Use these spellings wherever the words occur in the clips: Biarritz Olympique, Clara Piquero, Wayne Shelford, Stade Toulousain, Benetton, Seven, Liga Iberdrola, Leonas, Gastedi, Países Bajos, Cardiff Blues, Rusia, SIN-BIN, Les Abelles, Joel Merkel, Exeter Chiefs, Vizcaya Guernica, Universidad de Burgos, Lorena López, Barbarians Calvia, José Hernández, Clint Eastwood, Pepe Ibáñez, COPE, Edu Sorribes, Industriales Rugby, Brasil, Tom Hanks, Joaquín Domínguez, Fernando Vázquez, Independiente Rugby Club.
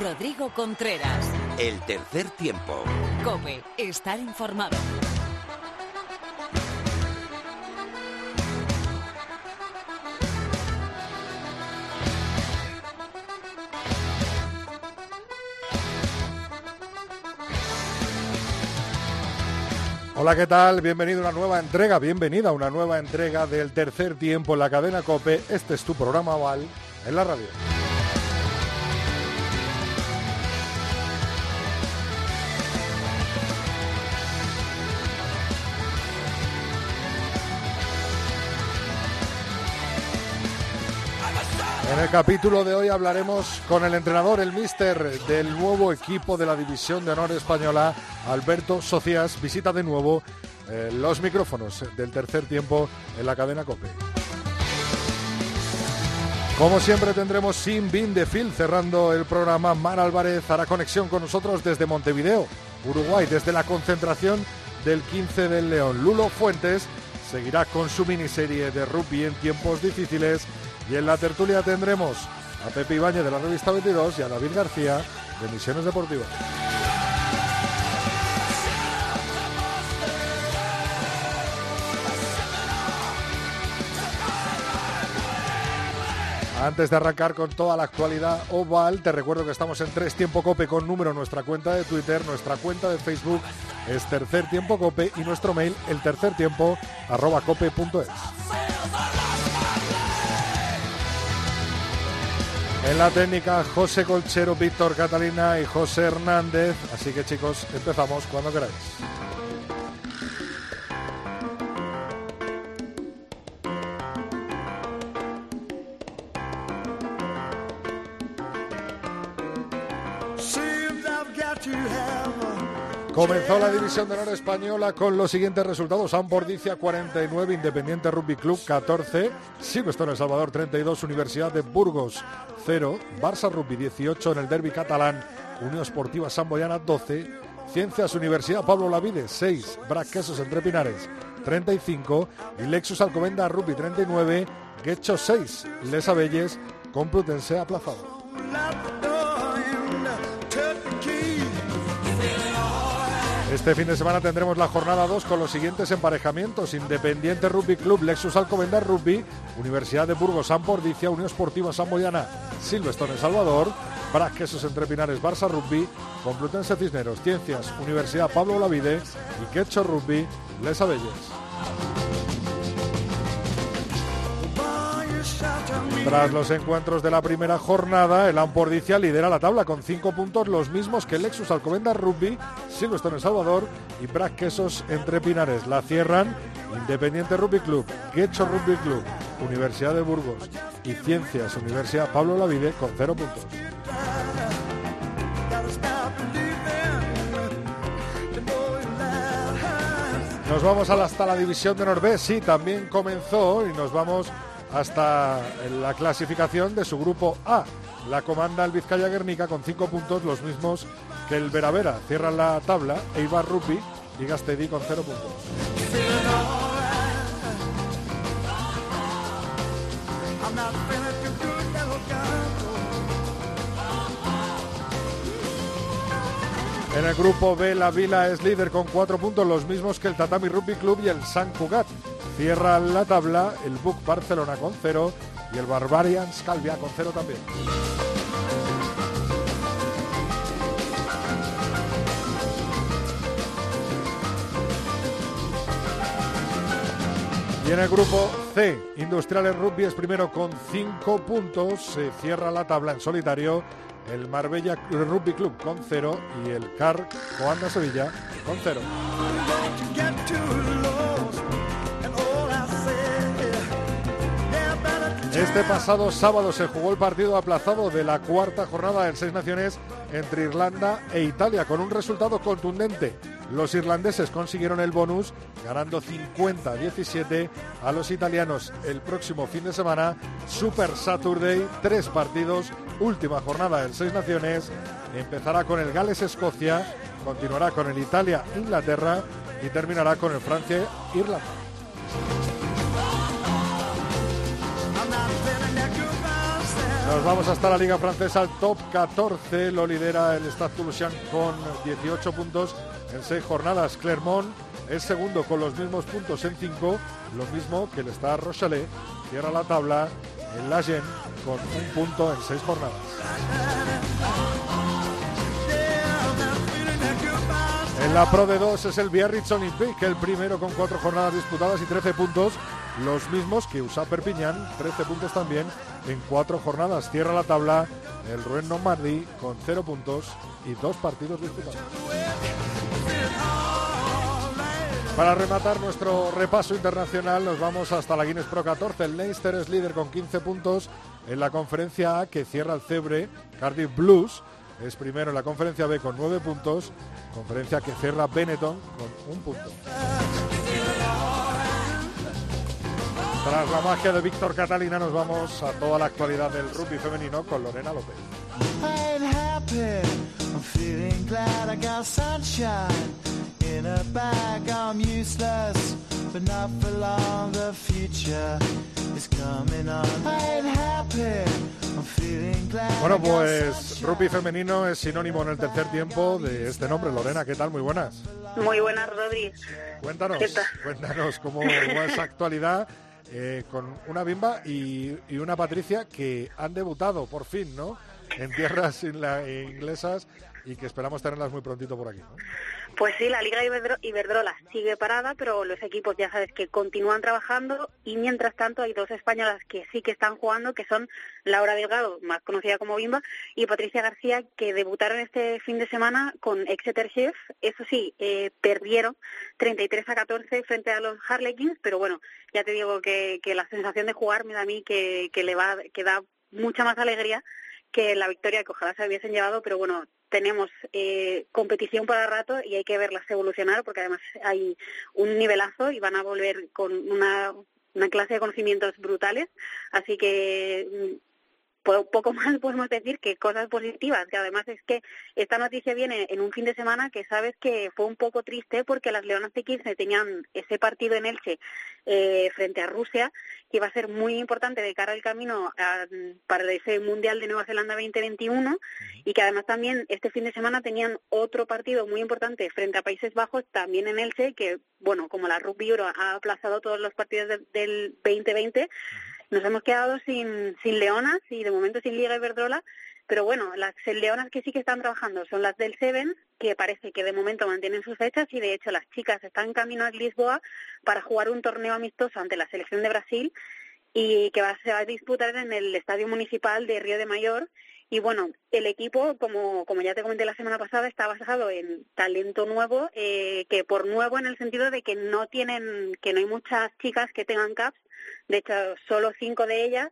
Rodrigo Contreras. El tercer tiempo. COPE. Estar informado. Hola, ¿qué tal? Bienvenido a una nueva entrega, bienvenida a una nueva entrega del tercer tiempo en la cadena COPE. Este es tu programa Val en la radio. En el capítulo de hoy hablaremos con el entrenador, el míster del nuevo equipo de la División de Honor Española, Alberto Socías. Visita de nuevo los micrófonos del tercer tiempo en la cadena COPE. Como siempre tendremos Sin Bin de Phil cerrando el programa. Mar Álvarez hará conexión con nosotros desde Montevideo, Uruguay, desde la concentración del 15 del León. Lulo Fuentes seguirá con su miniserie de rugby en tiempos difíciles. Y en la tertulia tendremos a Pepe Ibáñez de la revista 22 y a David García de Misiones Deportivas. Antes de arrancar con toda la actualidad oval, te recuerdo que estamos en Tres Tiempo Cope con número, nuestra cuenta de Twitter, nuestra cuenta de Facebook es Tercer Tiempo Cope y nuestro mail eltercertiempo@cope.es. En la técnica, José Colchero, Víctor Catalina y José Hernández. Así que, chicos, empezamos cuando queráis. Comenzó la División de Honor Española con los siguientes resultados. San Bordicia 49, Independiente Rugby Club 14, Silvestre en El Salvador 32, Universidad de Burgos 0, Barça Rugby 18 en el derbi catalán, Unión Esportiva Santboiana 12, Ciencias Universidad Pablo de Olavide 6, Braquesos Entrepinares 35 y Lexus Alcobendas Rugby 39, Getxo 6, Les Abelles, Complutense aplazado. Este fin de semana tendremos la jornada 2 con los siguientes emparejamientos. Independiente Rugby Club, Lexus Alcobendas Rugby, Universidad de Burgos, San Bordicia, Unión Esportiva Santboiana, Silvestre en El Salvador, Braquesos Entrepinares, Barça Rugby, Complutense Cisneros, Ciencias, Universidad Pablo de Olavide y Getxo Rugby, Les Abelles. Tras los encuentros de la primera jornada, el Ampordicia lidera la tabla con 5 puntos, los mismos que Lexus Alcobendas Rugby, Silvestre en El Salvador y Braquesos Entrepinares. La cierran Independiente Rugby Club, Getxo Rugby Club, Universidad de Burgos y Ciencias Universidad Pablo de Olavide con 0 puntos. Nos vamos hasta la División de Honor B, sí, también comenzó y nos vamos hasta la clasificación de su grupo A. La comanda el Vizcaya Guernica con 5 puntos, los mismos que el Veravera. Cierran la tabla Eibar Rugby y Gastedi con 0 puntos. En el grupo B, la Vila es líder con 4 puntos, los mismos que el Tatami Rugby Club y el Sant Cugat. Cierra la tabla el BUC Barcelona con 0 y el Barbarians Calvia con 0 también. Y en el grupo C, Industriales Rugby es primero con 5 puntos. Se cierra la tabla en solitario el Marbella Rugby Club con 0 y el CAR Coanda Sevilla con 0. Este pasado sábado se jugó el partido aplazado de la cuarta jornada del Seis Naciones entre Irlanda e Italia con un resultado contundente. Los irlandeses consiguieron el bonus ganando 50-17 a los italianos. El próximo fin de semana, Super Saturday, 3 partidos, última jornada del Seis Naciones. Empezará con el Gales-Escocia, continuará con el Italia-Inglaterra y terminará con el Francia-Irlanda. Nos vamos hasta la Liga Francesa, el top 14, lo lidera el Stade Toulousain con 18 puntos en 6 jornadas. Clermont es segundo con los mismos puntos en 5, lo mismo que el Stade Rochelet, cierra la tabla en La Gem con un punto en 6 jornadas. En la Pro D2 es el Biarritz Olympique, el primero con 4 jornadas disputadas y 13 puntos, los mismos que USA Perpiñán, 13 puntos también en 4 jornadas. Cierra la tabla el Rouen Normandie con 0 puntos y 2 partidos disputados. Para rematar nuestro repaso internacional nos vamos hasta la Guinness Pro 14. El Leinster es líder con 15 puntos en la conferencia A, que cierra el Cebre. Cardiff Blues es primero en la conferencia B con 9 puntos, conferencia que cierra Benetton con 1 punto. Tras la magia de Víctor Catalina nos vamos a toda la actualidad del rugby femenino con Lorena López. Bueno, pues rugby femenino es sinónimo en el tercer tiempo de este nombre. Lorena, ¿qué tal? Muy buenas. Muy buenas, Rodri. Cuéntanos cómo es actualidad. Con una Bimba y una Patricia que han debutado por fin, ¿no? En tierras inglesas, y que esperamos tenerlas muy prontito por aquí, ¿no? Pues sí, la Liga Iberdrola sigue parada, pero los equipos ya sabes que continúan trabajando, y mientras tanto hay dos españolas que sí que están jugando, que son Laura Delgado, más conocida como Bimba, y Patricia García, que debutaron este fin de semana con Exeter Chiefs. Eso sí, perdieron 33-14 frente a los Harlequins, pero bueno, ya te digo que la sensación de jugar me da a mí que da mucha más alegría que la victoria que ojalá se hubiesen llevado, pero bueno, tenemos competición para rato y hay que verlas evolucionar, porque además hay un nivelazo y van a volver con una clase de conocimientos brutales, así que poco más podemos decir que cosas positivas, que además es que esta noticia viene en un fin de semana que sabes que fue un poco triste, porque las Leonas de 15 tenían ese partido en Elche frente a Rusia, que iba a ser muy importante de cara al camino para ese Mundial de Nueva Zelanda 2021, y que además también este fin de semana tenían otro partido muy importante frente a Países Bajos, también en Elche, que bueno, como la Rugby Euro ha aplazado todos los partidos del 2020, nos hemos quedado sin Leonas y de momento sin Liga Iberdrola, pero bueno, las Leonas que sí que están trabajando son las del Seven, que parece que de momento mantienen sus fechas, y de hecho las chicas están camino a Lisboa para jugar un torneo amistoso ante la selección de Brasil, y que se va a disputar en el Estadio Municipal de Río de Mayor. Y bueno, el equipo, como ya te comenté la semana pasada, está basado en talento nuevo, que por nuevo en el sentido de que no hay muchas chicas que tengan caps. De hecho, solo 5 de ellas,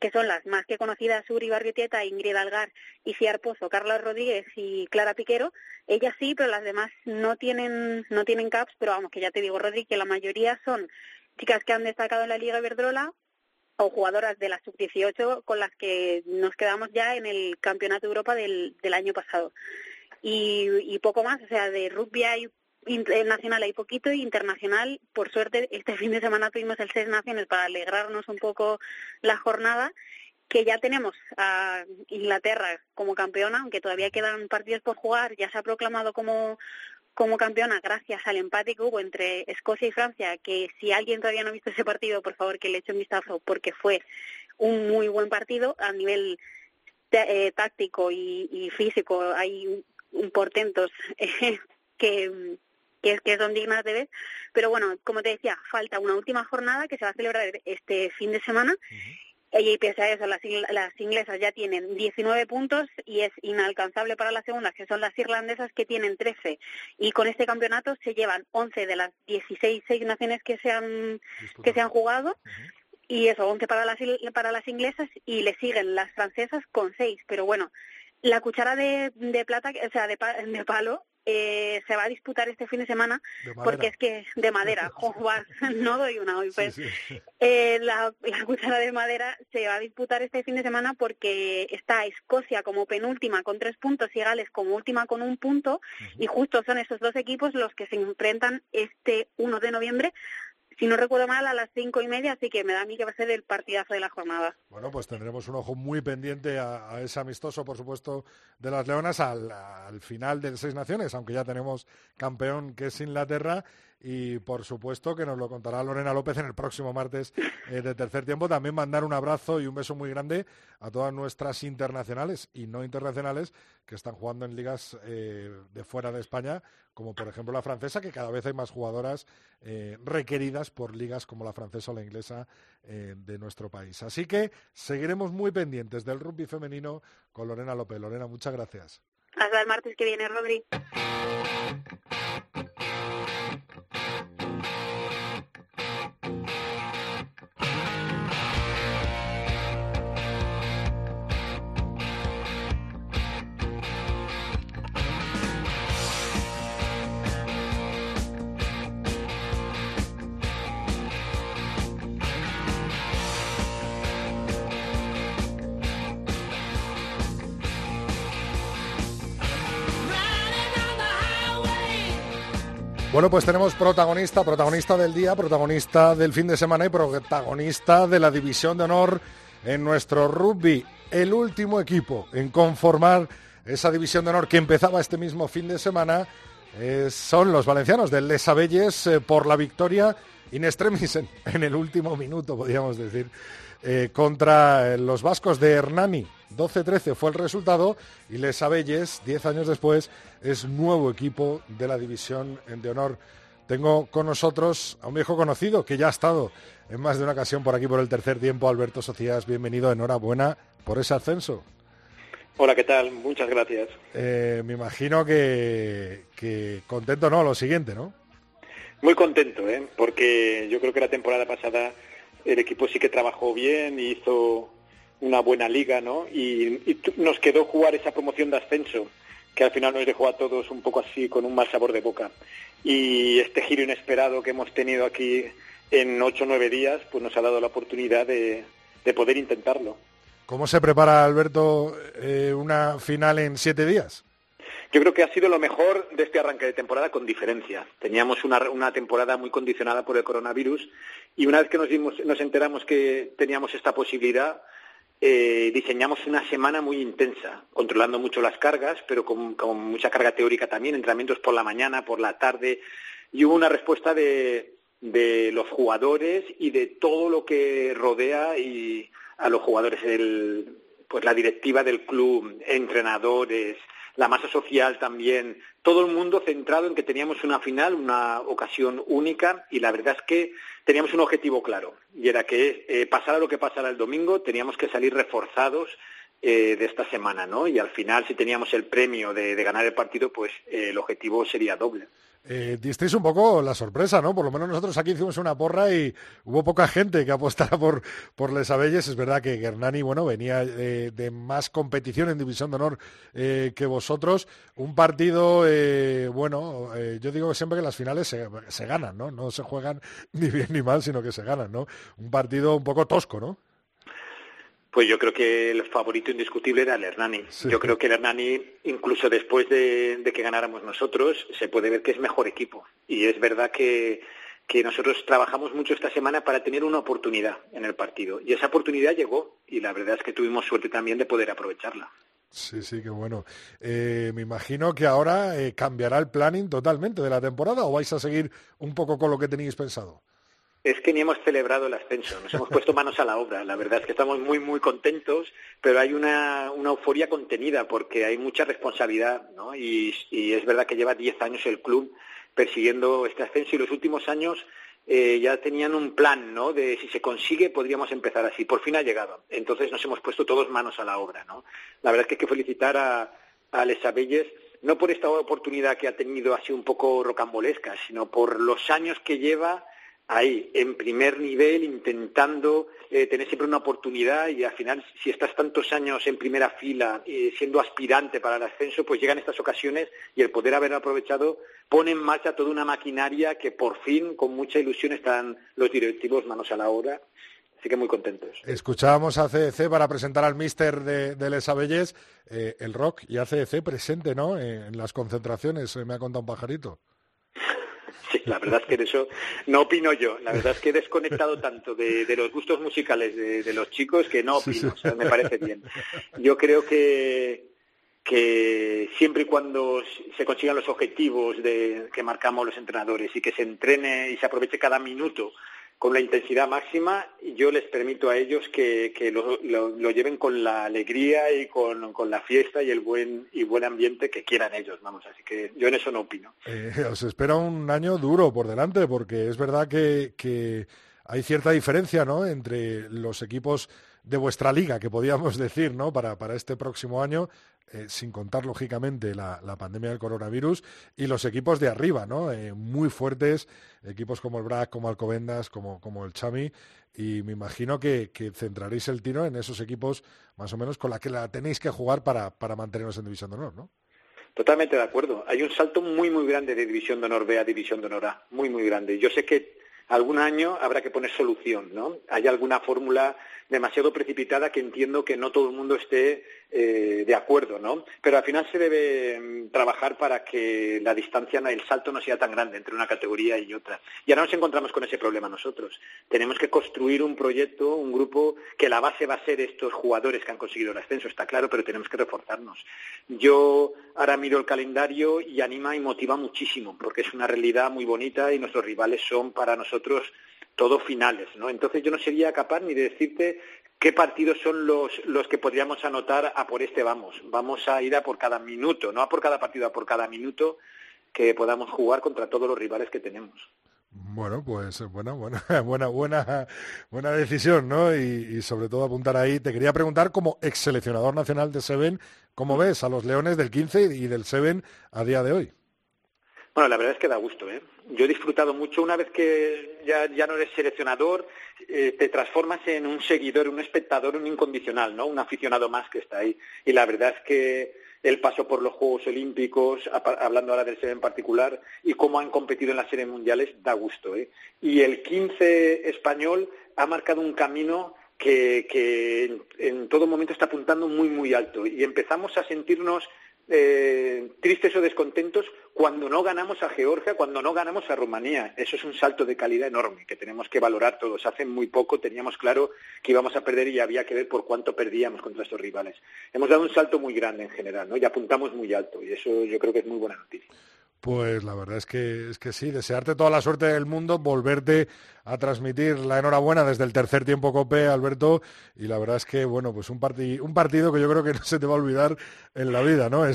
que son las más que conocidas, Uri Barrietieta, Ingrid Algar, Isiar Pozo, Carla Rodríguez y Clara Piquero. Ellas sí, pero las demás no tienen caps, pero vamos, que ya te digo, Rodri, que la mayoría son chicas que han destacado en la Liga Iberdrola o jugadoras de la Sub-18 con las que nos quedamos ya en el Campeonato de Europa del año pasado. Y poco más, o sea, de rugby hay nacional hay poquito, y internacional, por suerte, este fin de semana tuvimos el Six Nations para alegrarnos un poco la jornada, que ya tenemos a Inglaterra como campeona, aunque todavía quedan partidos por jugar. Ya se ha proclamado como campeona gracias al empate que hubo entre Escocia y Francia, que si alguien todavía no ha visto ese partido, por favor que le eche un vistazo, porque fue un muy buen partido a nivel táctico y físico. Hay un portentos que son dignas de ver, pero bueno, como te decía, falta una última jornada que se va a celebrar este fin de semana, y pese a eso, las inglesas ya tienen 19 puntos, y es inalcanzable para las segundas, que son las irlandesas, que tienen 13, y con este campeonato se llevan 11 de las 16 naciones que se han jugado, y eso, 11 para las inglesas, y le siguen las francesas con 6, pero bueno, la cuchara de plata, o sea, de palo, se va a disputar este fin de semana, porque es que de madera, no doy una hoy, pues sí. La cuchara de madera se va a disputar este fin de semana, porque está Escocia como penúltima con 3 puntos y Gales como última con 1 punto, y justo son esos dos equipos los que se enfrentan este 1 de noviembre si no recuerdo mal, a las 5:30, así que me da a mí que va a ser el partidazo de la jornada. Bueno, pues tendremos un ojo muy pendiente a ese amistoso, por supuesto, de las Leonas al final del Seis Naciones, aunque ya tenemos campeón que es Inglaterra, y por supuesto que nos lo contará Lorena López en el próximo martes de Tercer Tiempo. También mandar un abrazo y un beso muy grande a todas nuestras internacionales y no internacionales que están jugando en ligas de fuera de España, como por ejemplo la francesa, que cada vez hay más jugadoras requeridas por ligas como la francesa o la inglesa de nuestro país. Así que seguiremos muy pendientes del rugby femenino con Lorena López. Lorena, muchas gracias. Hasta el martes que viene, Rodri. Bueno, pues tenemos protagonista del día, protagonista del fin de semana y protagonista de la división de honor en nuestro rugby. El último equipo en conformar esa división de honor que empezaba este mismo fin de semana son los valencianos de Les Abelles por la victoria in extremis en el último minuto, podríamos decir, contra los vascos de Hernani. 12-13 fue el resultado y Les Abelles, 10 años después, es nuevo equipo de la división de honor. Tengo con nosotros a un viejo conocido que ya ha estado en más de una ocasión por aquí por el Tercer Tiempo, Alberto Socías. Bienvenido, enhorabuena por ese ascenso. Hola, ¿qué tal? Muchas gracias. Me imagino que contento, ¿no? Lo siguiente, ¿no? Muy contento, porque yo creo que la temporada pasada el equipo sí que trabajó bien y hizo una buena liga, ¿no? Y nos quedó jugar esa promoción de ascenso, que al final nos dejó a todos un poco así, con un mal sabor de boca. Y este giro inesperado que hemos tenido aquí en 8 o 9 días, pues nos ha dado la oportunidad de poder intentarlo. ¿Cómo se prepara, Alberto, una final en 7 días? Yo creo que ha sido lo mejor de este arranque de temporada, con diferencia. Teníamos una temporada muy condicionada por el coronavirus y una vez que nos enteramos que teníamos esta posibilidad, diseñamos una semana muy intensa, controlando mucho las cargas, pero con mucha carga teórica también, entrenamientos por la mañana, por la tarde, y hubo una respuesta de los jugadores y de todo lo que rodea y a los jugadores, pues la directiva del club, entrenadores, la masa social también, todo el mundo centrado en que teníamos una final, una ocasión única, y la verdad es que teníamos un objetivo claro, y era que pasara lo que pasara el domingo, teníamos que salir reforzados de esta semana, ¿no? Y al final, si teníamos el premio de ganar el partido, pues el objetivo sería doble. Disteis un poco la sorpresa, ¿no? Por lo menos nosotros aquí hicimos una porra y hubo poca gente que apostara por Les Abelles. Es verdad que Hernani, bueno, venía de más competición en División de Honor que vosotros. Un partido, yo digo siempre que las finales se ganan, ¿no? No se juegan ni bien ni mal, sino que se ganan, ¿no? Un partido un poco tosco, ¿no? Pues yo creo que el favorito indiscutible era el Hernani. Sí. Yo creo que el Hernani, incluso después de que ganáramos nosotros, se puede ver que es mejor equipo. Y es verdad que nosotros trabajamos mucho esta semana para tener una oportunidad en el partido. Y esa oportunidad llegó, y la verdad es que tuvimos suerte también de poder aprovecharla. Sí, sí, qué bueno. Me imagino que ahora cambiará el planning totalmente de la temporada, ¿o vais a seguir un poco con lo que teníais pensado? Es que ni hemos celebrado el ascenso, nos hemos puesto manos a la obra. La verdad es que estamos muy, muy contentos, pero hay una euforia contenida porque hay mucha responsabilidad, ¿no? Y es verdad que lleva 10 años el club persiguiendo este ascenso y los últimos años ya tenían un plan, ¿no? De si se consigue podríamos empezar así. Por fin ha llegado. Entonces nos hemos puesto todos manos a la obra, ¿no? La verdad es que hay que felicitar a Les Abelles, no por esta oportunidad que ha tenido así un poco rocambolesca, sino por los años que lleva ahí, en primer nivel, intentando tener siempre una oportunidad, y al final, si estás tantos años en primera fila, siendo aspirante para el ascenso, pues llegan estas ocasiones y el poder haberlo aprovechado pone en marcha toda una maquinaria que por fin, con mucha ilusión, están los directivos manos a la obra. Así que muy contentos. Escuchábamos a ACDC para presentar al míster de Les Abelles, el rock y ACDC presente, ¿no? En las concentraciones, me ha contado un pajarito. La verdad es que de eso no opino yo. La verdad es que he desconectado tanto de los gustos musicales de los chicos que no opino. O sea, me parece bien. Yo creo que siempre y cuando se consigan los objetivos que marcamos los entrenadores y que se entrene y se aproveche cada minuto con la intensidad máxima, yo les permito a ellos que lo lleven con la alegría y con la fiesta y el buen ambiente que quieran ellos, vamos, así que yo en eso no opino. Os espera un año duro por delante, porque es verdad que hay cierta diferencia, ¿no?, entre los equipos de vuestra liga, que podíamos decir, ¿no?, para este próximo año, sin contar lógicamente la pandemia del coronavirus, y los equipos de arriba, ¿no?, muy fuertes, equipos como el Brac, como Alcobendas, como el Chami, y me imagino que centraréis el tiro en esos equipos más o menos con la que la tenéis que jugar para manteneros en División de Honor, ¿no? Totalmente de acuerdo. Hay un salto muy, muy grande de División de Honor B a División de Honor A, muy, muy grande. Yo sé que algún año habrá que poner solución, ¿no? Hay alguna fórmula demasiado precipitada que entiendo que no todo el mundo esté de acuerdo, ¿no? Pero al final se debe trabajar para que la distancia, el salto no sea tan grande entre una categoría y otra. Y ahora nos encontramos con ese problema nosotros. Tenemos que construir un proyecto, un grupo, que la base va a ser estos jugadores que han conseguido el ascenso, está claro, pero tenemos que reforzarnos. Yo ahora miro el calendario y anima y motiva muchísimo, porque es una realidad muy bonita y nuestros rivales son para nosotros todos finales, ¿no? Entonces yo no sería capaz ni de decirte qué partidos son los que podríamos anotar a por este vamos. Vamos a ir a por cada minuto, no a por cada partido, a por cada minuto que podamos jugar contra todos los rivales que tenemos. Bueno, pues buena decisión, ¿no? Y sobre todo apuntar ahí. Te quería preguntar, como ex seleccionador nacional de Seven, ¿cómo ves a los Leones del 15 y del Seven a día de hoy? Bueno, la verdad es que da gusto, ¿eh? Yo he disfrutado mucho. Una vez que ya no eres seleccionador, te transformas en un seguidor, un espectador, un incondicional, ¿no? Un aficionado más que está ahí. Y la verdad es que el paso por los Juegos Olímpicos, hablando ahora del Seven en particular, y cómo han competido en las series mundiales, da gusto, ¿eh? Y el 15 español ha marcado un camino que en todo momento está apuntando muy, muy alto. Y empezamos a sentirnos tristes o descontentos cuando no ganamos a Georgia, cuando no ganamos a Rumanía. Eso es un salto de calidad enorme que tenemos que valorar todos. Hace muy poco teníamos claro que íbamos a perder y había que ver por cuánto perdíamos contra estos rivales. Hemos dado un salto muy grande en general, ¿no? Y apuntamos muy alto, y eso yo creo que es muy buena noticia. Pues la verdad es que sí, desearte toda la suerte del mundo, volverte a transmitir la enhorabuena desde el Tercer Tiempo COPE, Alberto, y la verdad es que, bueno, pues un partido que yo creo que no se te va a olvidar en la vida, ¿no?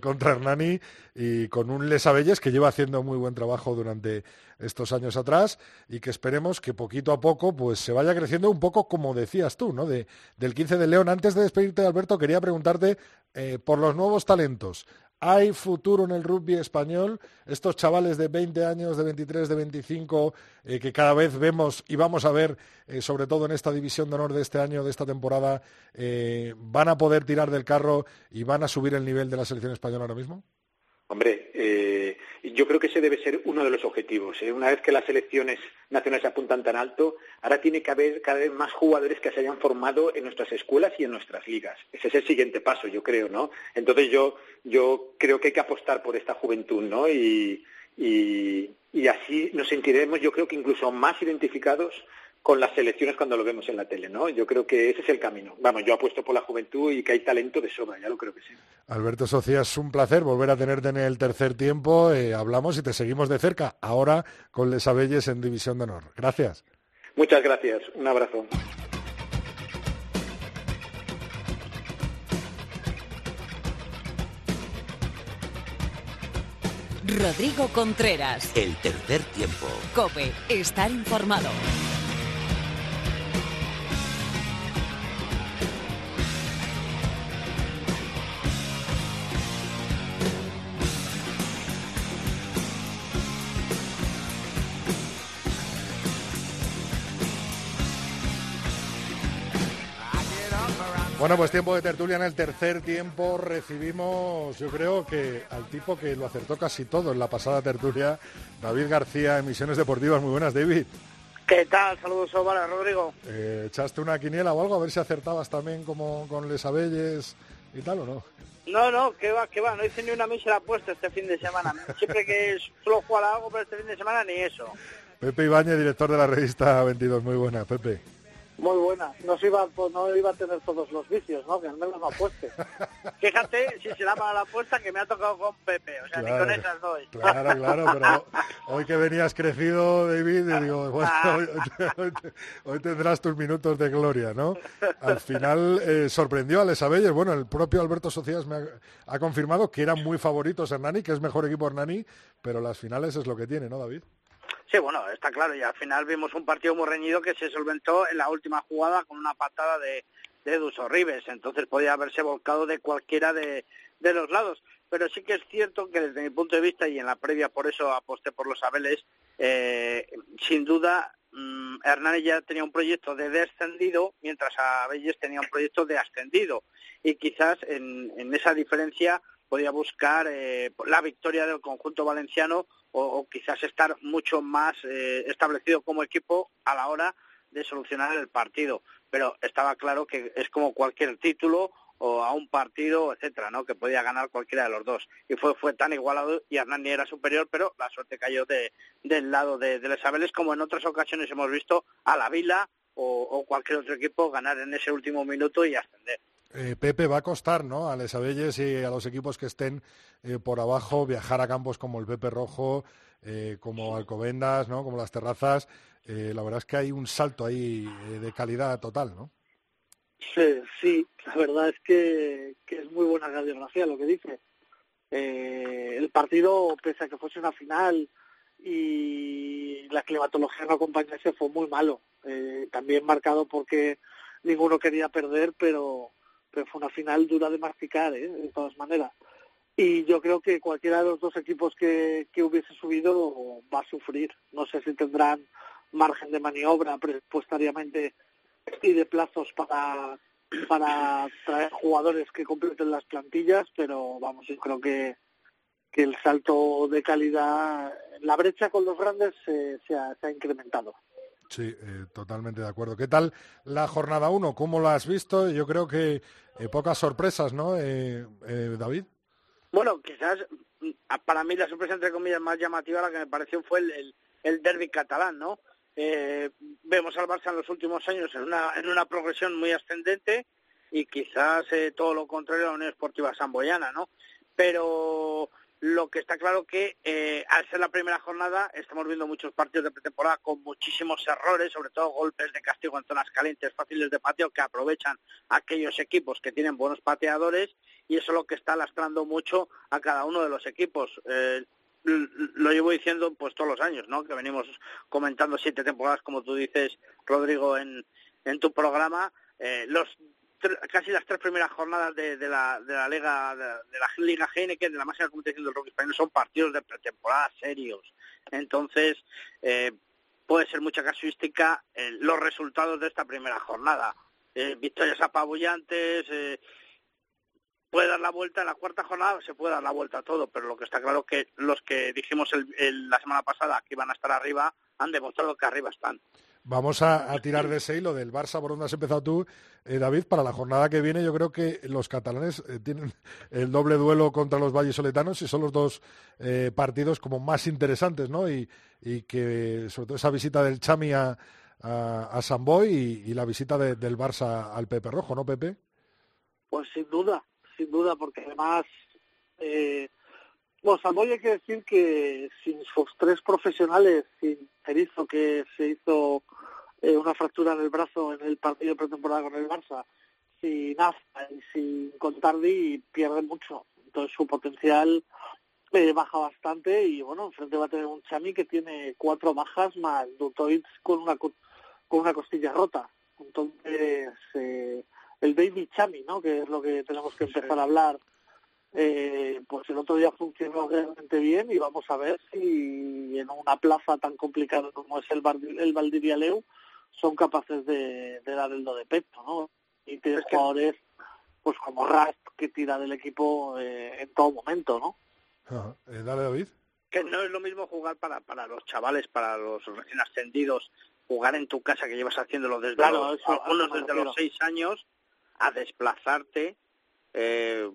Contra Hernani, y con un Les Abelles que lleva haciendo muy buen trabajo durante estos años atrás, y que esperemos que poquito a poco pues se vaya creciendo un poco, como decías tú, ¿no? Del 15 de León. Antes de despedirte, Alberto, quería preguntarte por los nuevos talentos. ¿Hay futuro en el rugby español? Estos chavales de 20 años, de 23, de 25, que cada vez vemos y vamos a ver, sobre todo en esta División de Honor de este año, de esta temporada, ¿van a poder tirar del carro y van a subir el nivel de la selección española ahora mismo? Hombre, yo creo que ese debe ser uno de los objetivos, ¿eh? Una vez que las selecciones nacionales apuntan tan alto, ahora tiene que haber cada vez más jugadores que se hayan formado en nuestras escuelas y en nuestras ligas. Ese es el siguiente paso, yo creo, ¿no? Entonces yo creo que hay que apostar por esta juventud, ¿no? Y así nos sentiremos, yo creo que incluso más identificados con las selecciones cuando lo vemos en la tele, ¿no? Yo creo que ese es el camino. Vamos, yo apuesto por la juventud y que hay talento de sobra, ya lo creo que sí. Alberto Socías, un placer volver a tenerte en el Tercer Tiempo. Hablamos y te seguimos de cerca, ahora con Les Abelles en División de Honor. Gracias. Muchas gracias. Un abrazo. Rodrigo Contreras. El Tercer Tiempo. COPE. Estar informado. Bueno, pues tiempo de tertulia en el Tercer Tiempo. Recibimos, yo creo que al tipo que lo acertó casi todo en la pasada tertulia, David García, en Misiones Deportivas. Muy buenas, David. ¿Qué tal? Saludos, Rodrigo. ¿Echaste una quiniela o algo? A ver si acertabas también como con Les Abelles y tal, ¿o no? No, no, que va, no hice ni una mísera apuesta este fin de semana. Siempre que suelo jugar a algo, pero este fin de semana ni eso. Pepe Ibáñez, director de la revista 22, muy buena, Pepe. Muy buena, no iba a tener todos los vicios, ¿no? Que al menos no apueste. Fíjate si será para la apuesta que me ha tocado con Pepe, o sea, claro, ni con esas doy. Claro, claro, pero hoy que venías crecido, David, y digo, bueno, hoy tendrás tus minutos de gloria, ¿no? Al final sorprendió a Les Abelles, bueno, el propio Alberto Socías me ha confirmado que eran muy favoritos Hernani, que es mejor equipo Hernani, pero las finales es lo que tiene, ¿no, David? Sí, bueno, está claro, y al final vimos un partido muy reñido que se solventó en la última jugada con una patada de Edu Sorribes, entonces podía haberse volcado de cualquiera de los lados, pero sí que es cierto que desde mi punto de vista, y en la previa por eso aposté por los Abeles, sin duda Hernani ya tenía un proyecto de descendido, mientras Abelles tenía un proyecto de ascendido, y quizás en esa diferencia podía buscar la victoria del conjunto valenciano o quizás estar mucho más establecido como equipo a la hora de solucionar el partido. Pero estaba claro que es como cualquier título o a un partido, etcétera, ¿no? Que podía ganar cualquiera de los dos. Y fue tan igualado y Hernani era superior, pero la suerte cayó del lado de Les Abelles, como en otras ocasiones hemos visto a la Vila o cualquier otro equipo ganar en ese último minuto y ascender. Pepe, va a costar, ¿no?, a Les Abelles y a los equipos que estén por abajo viajar a campos como el Pepe Rojo, como Alcobendas, ¿no?, como Las Terrazas. La verdad es que hay un salto ahí de calidad total, ¿no? Sí, la verdad es que es muy buena radiografía lo que dice. El partido, pese a que fuese una final y la climatología no acompañase, fue muy malo. También marcado porque ninguno quería perder, pero fue una final dura de masticar, de todas maneras. Y yo creo que cualquiera de los dos equipos que hubiese subido va a sufrir. No sé si tendrán margen de maniobra presupuestariamente y de plazos para traer jugadores que completen las plantillas, pero vamos, yo creo que el salto de calidad, la brecha con los grandes se ha incrementado. Sí, totalmente de acuerdo. ¿Qué tal la jornada 1? ¿Cómo la has visto? Yo creo que pocas sorpresas, ¿no, David? Bueno, quizás para mí la sorpresa, entre comillas, más llamativa, la que me pareció fue el derbi catalán, ¿no? Vemos al Barça en los últimos años en una progresión muy ascendente y quizás todo lo contrario a la Unión Esportiva Santboiana, ¿no? Pero lo que está claro que al ser la primera jornada estamos viendo muchos partidos de pretemporada con muchísimos errores, sobre todo golpes de castigo en zonas calientes fáciles de pateo que aprovechan aquellos equipos que tienen buenos pateadores, y eso es lo que está lastrando mucho a cada uno de los equipos. Lo llevo diciendo pues todos los años, ¿no?, que venimos comentando 7 temporadas, como tú dices, Rodrigo, en tu programa. Casi las 3 primeras jornadas de la Liga de la Liga Heineken, de la máxima competición del rugby español, son partidos de pretemporada serios. Entonces, puede ser mucha casuística los resultados de esta primera jornada. Victorias apabullantes, puede dar la vuelta en la cuarta jornada, se puede dar la vuelta a todo, pero lo que está claro es que los que dijimos la semana pasada que iban a estar arriba han demostrado que arriba están. Vamos a tirar de ese hilo del Barça, por donde has empezado tú, David. Para la jornada que viene yo creo que los catalanes tienen el doble duelo contra los vallisoletanos y son los dos partidos como más interesantes, ¿no? Y que sobre todo esa visita del Chami a Santboi y la visita del Barça al Pepe Rojo, ¿no, Pepe? Pues sin duda, porque además... Bueno, Santboi, hay que decir que sin sus 3 profesionales, sin Erizo, que se hizo una fractura en el brazo en el partido pretemporada con el Barça, sin Aza y sin Contardi, pierde mucho. Entonces su potencial baja bastante y, bueno, enfrente va a tener un Chami que tiene 4 bajas más Dutoits con una costilla rota. Entonces, el baby Chami, ¿no?, que es lo que tenemos que empezar a hablar. Pues el otro día funcionó realmente bien y vamos a ver si en una plaza tan complicada como es el Valdivialeu son capaces de dar el do de pecho, ¿no? Y tienes jugadores pues como Rast, que tira del equipo en todo momento, ¿no? Dale, David. Que no es lo mismo jugar para los chavales, para los recién ascendidos, jugar en tu casa, que llevas haciéndolo desde los 6 años, a desplazarte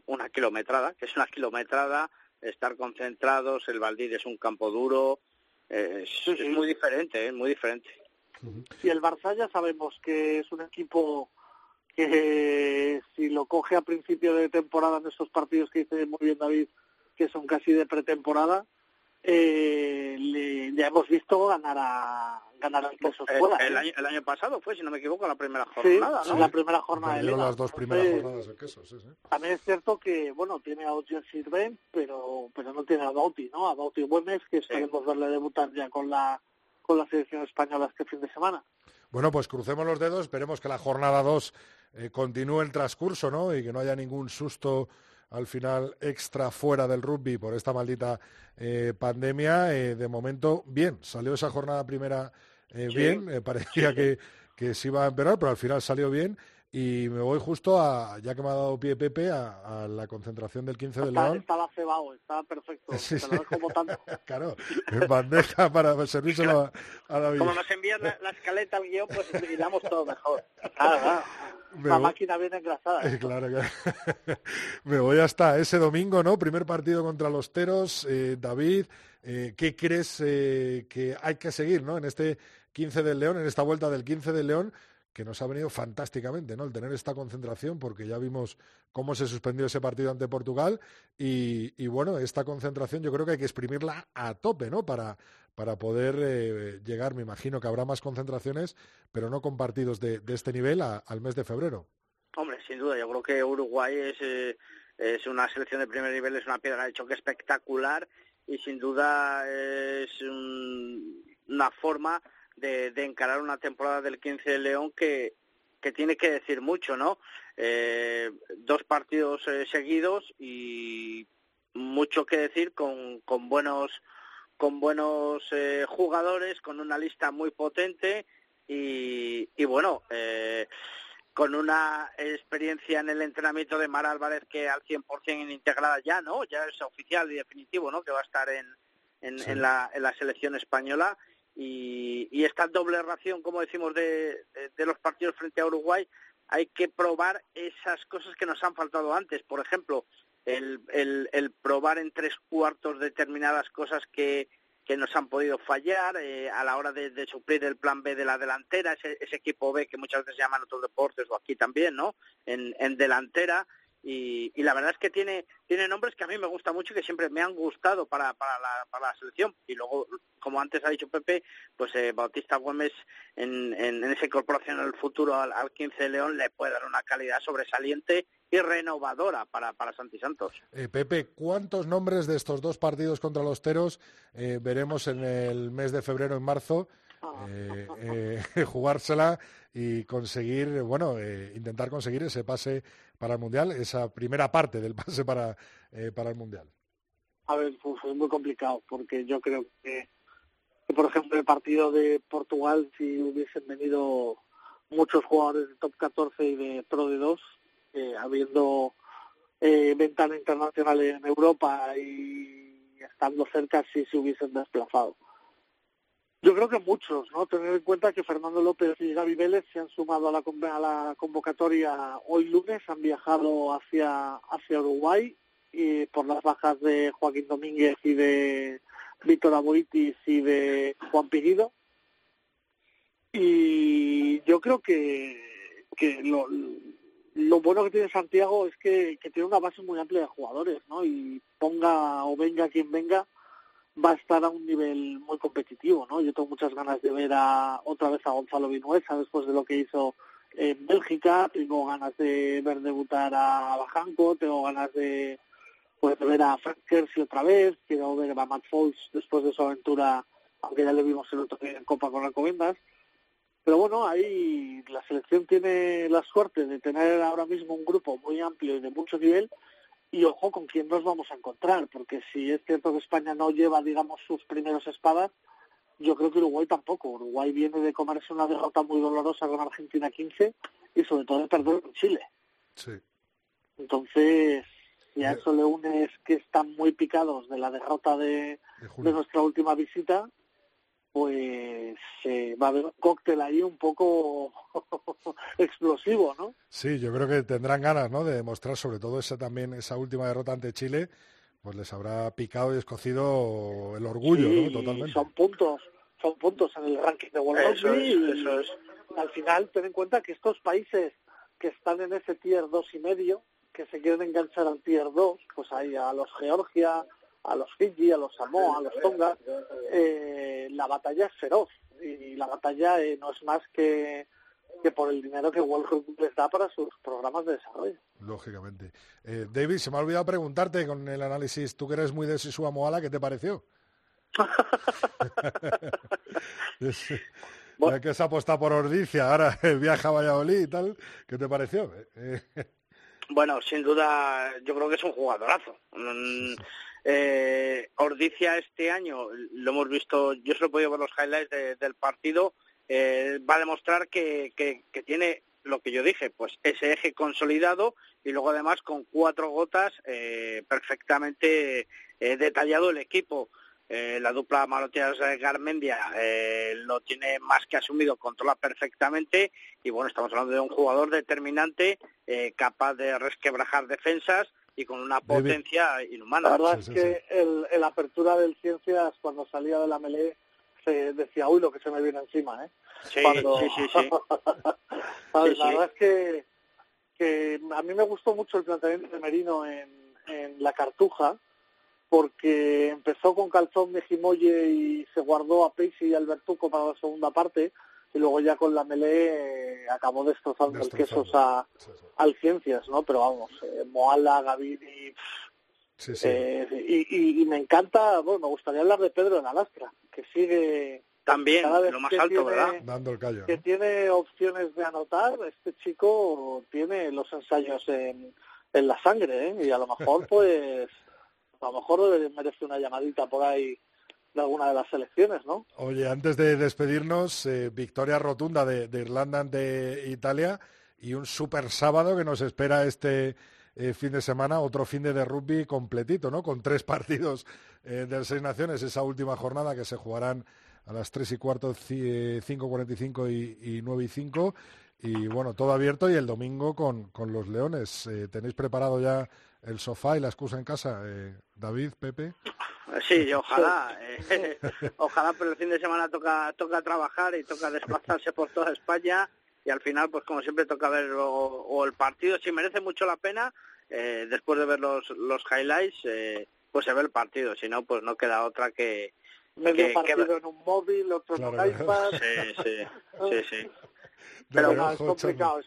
una kilometrada, que es una kilometrada, estar concentrados, el Valdir es un campo duro, es muy diferente, muy diferente. Y el Barça ya sabemos que es un equipo que si lo coge a principio de temporada en estos partidos que dice muy bien David, que son casi de pretemporada, ya hemos visto ganar a Leonas. El año pasado fue, si no me equivoco, la primera jornada. Sí, ¿no? La primera jornada de Liga. Las dos primeras jornadas de Quesos, sí. También es cierto que, bueno, tiene a Ogier Sirven, pero no tiene a Bauti, ¿no? A Bauti Güemes, que esperemos verle debutar ya con la selección española este fin de semana. Bueno, pues crucemos los dedos, esperemos que la jornada 2 continúe el transcurso, ¿no? Y que no haya ningún susto al final extra fuera del rugby por esta maldita pandemia. De momento, bien, salió esa jornada primera bien, parecía que se iba a empeorar, pero al final salió bien. Y me voy justo ya que me ha dado pie Pepe, a la concentración del 15 de León. Estaba cebado, estaba perfecto. Sí. Te lo dejo botando. Claro, en bandeja para servírselo a David. Como nos envían la escaleta al guión, pues miramos todo mejor. Claro. La máquina bien engrasada. Claro. Me voy hasta ese domingo, ¿no? Primer partido contra los Teros. David, ¿qué crees que hay que seguir, ¿no? En este 15 del León, en esta vuelta del 15 del León, que nos ha venido fantásticamente, ¿no? El tener esta concentración, porque ya vimos cómo se suspendió ese partido ante Portugal y bueno, esta concentración yo creo que hay que exprimirla a tope, ¿no? Para poder llegar, me imagino que habrá más concentraciones, pero no con partidos de este nivel al mes de febrero. Hombre, sin duda, yo creo que Uruguay es una selección de primer nivel, es una piedra de choque espectacular y sin duda es una forma de encarar una temporada del 15 de León que tiene que decir mucho, ¿no? Dos partidos seguidos y mucho que decir con buenos jugadores, con una lista muy potente y bueno, con una experiencia en el entrenamiento de Mar Álvarez que al 100% integrada ya, ¿no? Ya es oficial y definitivo, ¿no? Que va a estar en la selección española. Y esta doble ración, como decimos, de los partidos frente a Uruguay, hay que probar esas cosas que nos han faltado antes. Por ejemplo, el probar en tres cuartos determinadas cosas que nos han podido fallar a la hora de suplir el plan B de la delantera, ese equipo B que muchas veces llaman otros deportes o aquí también, ¿no? En delantera. Y la verdad es que tiene nombres que a mí me gusta mucho y que siempre me han gustado para la selección. Y luego, como antes ha dicho Pepe, pues Bautista Güemes en esa incorporación al futuro al 15 de León le puede dar una calidad sobresaliente y renovadora para Santi Santos. Pepe, ¿cuántos nombres de estos dos partidos contra los Teros veremos en el mes de febrero, en marzo? Jugársela y conseguir, bueno, intentar conseguir ese pase para el Mundial, esa primera parte del pase para el Mundial. A ver, fue muy complicado porque yo creo que, por ejemplo, el partido de Portugal, si hubiesen venido muchos jugadores de top 14 y de Pro de 2, habiendo ventana internacional en Europa y estando cerca, sí se hubiesen desplazado. Yo creo que muchos, ¿no? Tener en cuenta que Fernando López y Gaby Vélez se han sumado a la convocatoria hoy lunes, han viajado hacia Uruguay y por las bajas de Joaquín Domínguez y de Víctor Aboitis y de Juan Piguido. Y yo creo que lo bueno que tiene Santiago es que tiene una base muy amplia de jugadores, ¿no? Y ponga o venga quien venga, va a estar a un nivel muy competitivo, ¿no? Yo tengo muchas ganas de ver otra vez a Gonzalo Vinuesa después de lo que hizo en Bélgica, tengo ganas de ver debutar a Bajanco, tengo ganas de ver a Frank Kersey otra vez, quiero ver a Matt Foulds después de su aventura, aunque ya le vimos el otro día en Copa con Alcobendas. Pero bueno, ahí la selección tiene la suerte de tener ahora mismo un grupo muy amplio y de mucho nivel. Y ojo con quién nos vamos a encontrar, porque si es cierto que España no lleva, digamos, sus primeros espadas, yo creo que Uruguay tampoco. Uruguay viene de comerse una derrota muy dolorosa con Argentina 15 y sobre todo de perder con Chile. Sí. Entonces, y a eso le unes que están muy picados de la derrota de nuestra última visita pues va a haber un cóctel ahí un poco explosivo, ¿no? Sí, yo creo que tendrán ganas, ¿no?, de demostrar, sobre todo esa también, esa última derrota ante Chile, pues les habrá picado y escocido el orgullo, sí, ¿no? Totalmente. Son puntos en el ranking de World Rugby. Eso es. Al final, ten en cuenta que estos países que están en ese tier 2,5, que se quieren enganchar al tier 2, pues ahí a los Georgia, a los Fiji, a los Samoa, a los Tonga, la batalla es feroz y la batalla no es más que por el dinero que World Rugby les da para sus programas de desarrollo. Lógicamente. David, se me ha olvidado preguntarte con el análisis, tú que eres muy de Sisua Moala, ¿qué te pareció? Bueno, que se ha apostado por Ordicia, ahora viaja a Valladolid y tal, ¿qué te pareció? Bueno, sin duda, yo creo que es un jugadorazo. Sí. Ordicia este año, lo hemos visto, yo solo he podido ver los highlights del partido, va a demostrar que tiene lo que yo dije, pues ese eje consolidado y luego además con 4 gotas perfectamente detallado el equipo. La dupla Maroteas-Garmendia lo tiene más que asumido, controla perfectamente y bueno, estamos hablando de un jugador determinante, capaz de resquebrajar defensas y con una potencia inhumana. La verdad es que el apertura del Ciencias, cuando salía de la melee, se decía, uy, lo que se me viene encima, ¿eh? Sí. La verdad es que a mí me gustó mucho el planteamiento de Merino en la Cartuja, porque empezó con Calzón, Mejimoye y se guardó a Peixi y Albertuco para la segunda parte, y luego ya con la melee acabó destrozando el Quesos al Ciencias, ¿no? Pero vamos, Moala, Gaviri... Sí. Y me encanta, bueno, me gustaría hablar de Pedro en Alastra, que sigue... También, lo más alto, ¿verdad? Dando el callo, ¿no? Que tiene opciones de anotar, este chico tiene los ensayos en la sangre, ¿eh? Y a lo mejor, pues... A lo mejor merece una llamadita por ahí de alguna de las selecciones, ¿no? Oye, antes de despedirnos, victoria rotunda de Irlanda ante Italia y un super sábado que nos espera este fin de semana, otro fin de rugby completito, ¿no? Con 3 partidos del Seis Naciones, esa última jornada que se jugarán a las 3:15, 5:45 y 9:05. Y bueno, todo abierto y el domingo con los Leones. ¿Tenéis preparado ya el sofá y la excusa en casa, David, Pepe? Sí, ojalá. Ojalá, pero el fin de semana toca trabajar y toca desplazarse por toda España y al final, pues como siempre, toca ver o el partido. Si merece mucho la pena, después de ver los highlights, pues se ve el partido. Si no, pues no queda otra que... Medio partido en un móvil, otro en un iPad... Sí. Pero no, es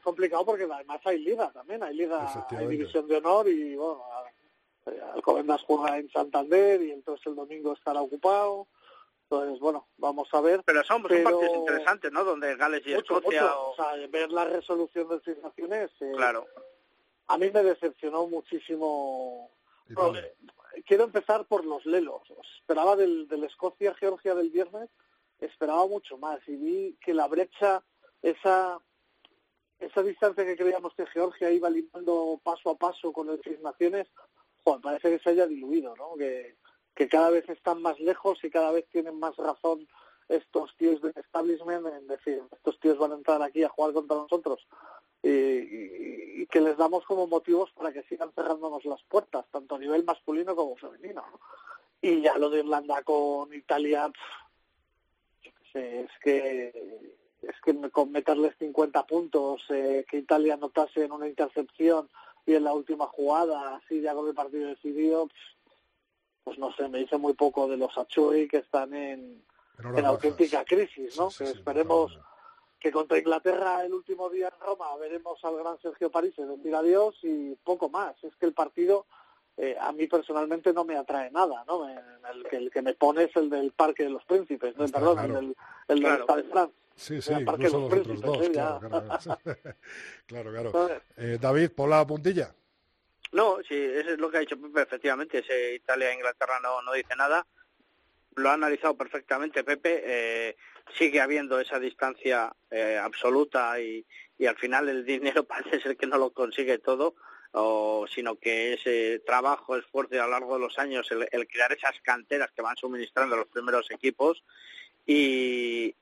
complicado porque además hay liga también, hay división de honor y bueno, Alcobendas juega en Santander y entonces el domingo estará ocupado, entonces bueno, vamos a ver. Pero son partidos interesantes, ¿no? Donde Gales y Escocia... Mucho. O sea, ver la resolución de Seis Naciones... Claro. A mí me decepcionó muchísimo... Bueno, quiero empezar por los lelos. Esperaba del Escocia-Georgia del viernes, esperaba mucho más y vi que la brecha... Esa distancia que creíamos que Georgia iba limando paso a paso con el Seis Naciones, parece que se haya diluido, ¿no? Que cada vez están más lejos y cada vez tienen más razón estos tíos del establishment en decir, estos tíos van a entrar aquí a jugar contra nosotros y que les damos como motivos para que sigan cerrándonos las puertas, tanto a nivel masculino como femenino, ¿no? Y ya lo de Irlanda con Italia, es que con meterles 50 puntos, que Italia anotase en una intercepción y en la última jugada, así ya con el partido decidido, pues no sé, me dice muy poco de los Achui, que están en auténtica crisis, ¿no? Sí, esperemos que contra Inglaterra el último día en Roma veremos al gran Sergio París decir adiós y poco más. Es que el partido a mí personalmente no me atrae nada, ¿no? El que me pone es el del Parque de los Príncipes, ¿no? Perdón, claro. el del Stade de France. Sí, incluso los otros dos, claro. David, por la puntilla. No, sí, eso es lo que ha dicho Pepe, efectivamente, ese Italia-Inglaterra no dice nada, lo ha analizado perfectamente Pepe, sigue habiendo esa distancia absoluta y al final el dinero parece ser que no lo consigue todo, sino que ese trabajo, esfuerzo a lo largo de los años, el crear esas canteras que van suministrando los primeros equipos,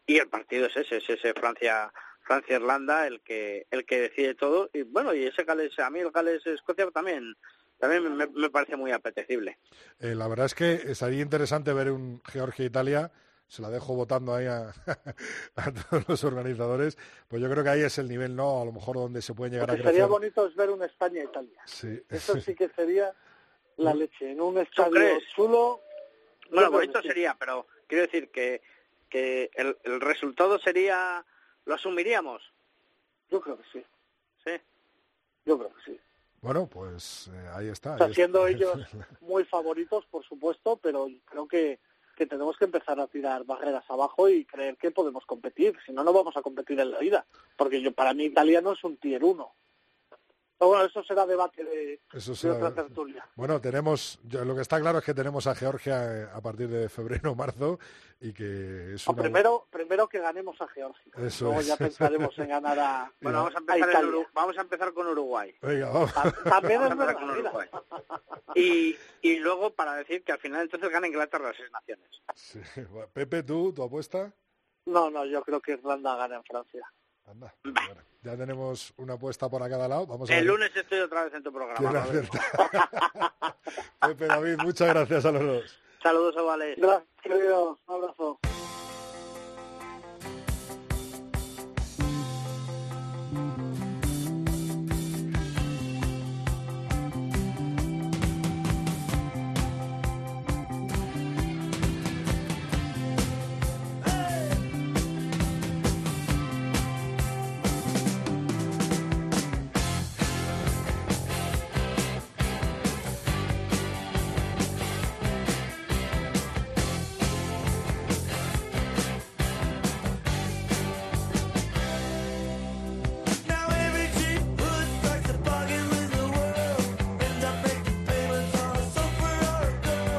y el partido es ese Francia-Irlanda el que decide todo. Y bueno, y ese Gales, a mí el Gales-Escocia también me parece muy apetecible. La verdad es que sería interesante ver un Georgia-Italia. Se la dejo votando ahí a todos los organizadores. Pues yo creo que ahí es el nivel, ¿no? A lo mejor donde se puede llegar. Porque a crecer. Sería bonito ver un España-Italia. Sí. Eso sí que sería la leche. En un estadio chulo... Bueno, bonito sería, pero quiero decir que el resultado sería... ¿Lo asumiríamos? Yo creo que sí. ¿Sí? Yo creo que sí. Bueno, pues ahí está. O sea, siendo ellos muy favoritos, por supuesto, pero creo que tenemos que empezar a tirar barreras abajo y creer que podemos competir. Si no, no vamos a competir en la vida. Porque para mí italiano es un tier 1. Bueno, eso será debate de otra tertulia. Bueno, lo que está claro es que tenemos a Georgia a partir de febrero o marzo y que es una... Primero que ganemos a Georgia. Eso luego es. Ya pensaremos en ganar a... Bueno, vamos a empezar con Uruguay. Oiga, vamos. También vamos a empezar con Uruguay. Y luego para decir que al final entonces gana Inglaterra las 6 naciones. Sí. Pepe, ¿tu apuesta? No, yo creo que Irlanda gana en Francia. Anda, bueno, ya tenemos una apuesta por a cada lado. Vamos a el lunes estoy otra vez en tu programa. Pepe, David, muchas gracias a los dos. Saludos a Vales. Gracias, querido. Un abrazo.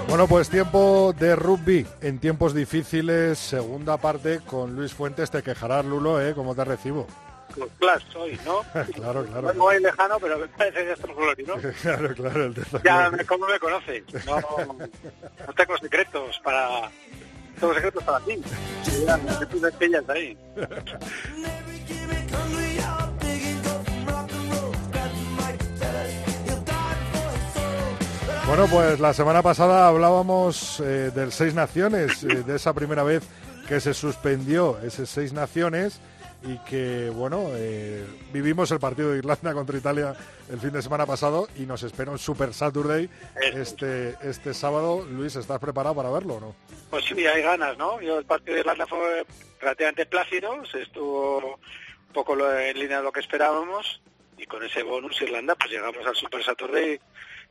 Bueno, pues tiempo de rugby en tiempos difíciles, segunda parte con Luis Fuentes. Te quejarás, Lulo, ¿cómo te recibo? Claro, soy, ¿no? Claro. No es lejano, pero me parece de estos colores, ¿no? Claro, el tercer ya, ¿cómo me conoces? No tengo secretos para... Tengo secretos para ti. Ya, no te pides pillas ahí. Bueno, pues la semana pasada hablábamos del 6 Naciones, de esa primera vez que se suspendió ese 6 Naciones y que, bueno, vivimos el partido de Irlanda contra Italia el fin de semana pasado y nos espera un Super Saturday este sábado. Luis, ¿estás preparado para verlo o no? Pues sí, hay ganas, ¿no? El partido de Irlanda fue relativamente plácido, se estuvo un poco en línea de lo que esperábamos y con ese bonus Irlanda pues llegamos al Super Saturday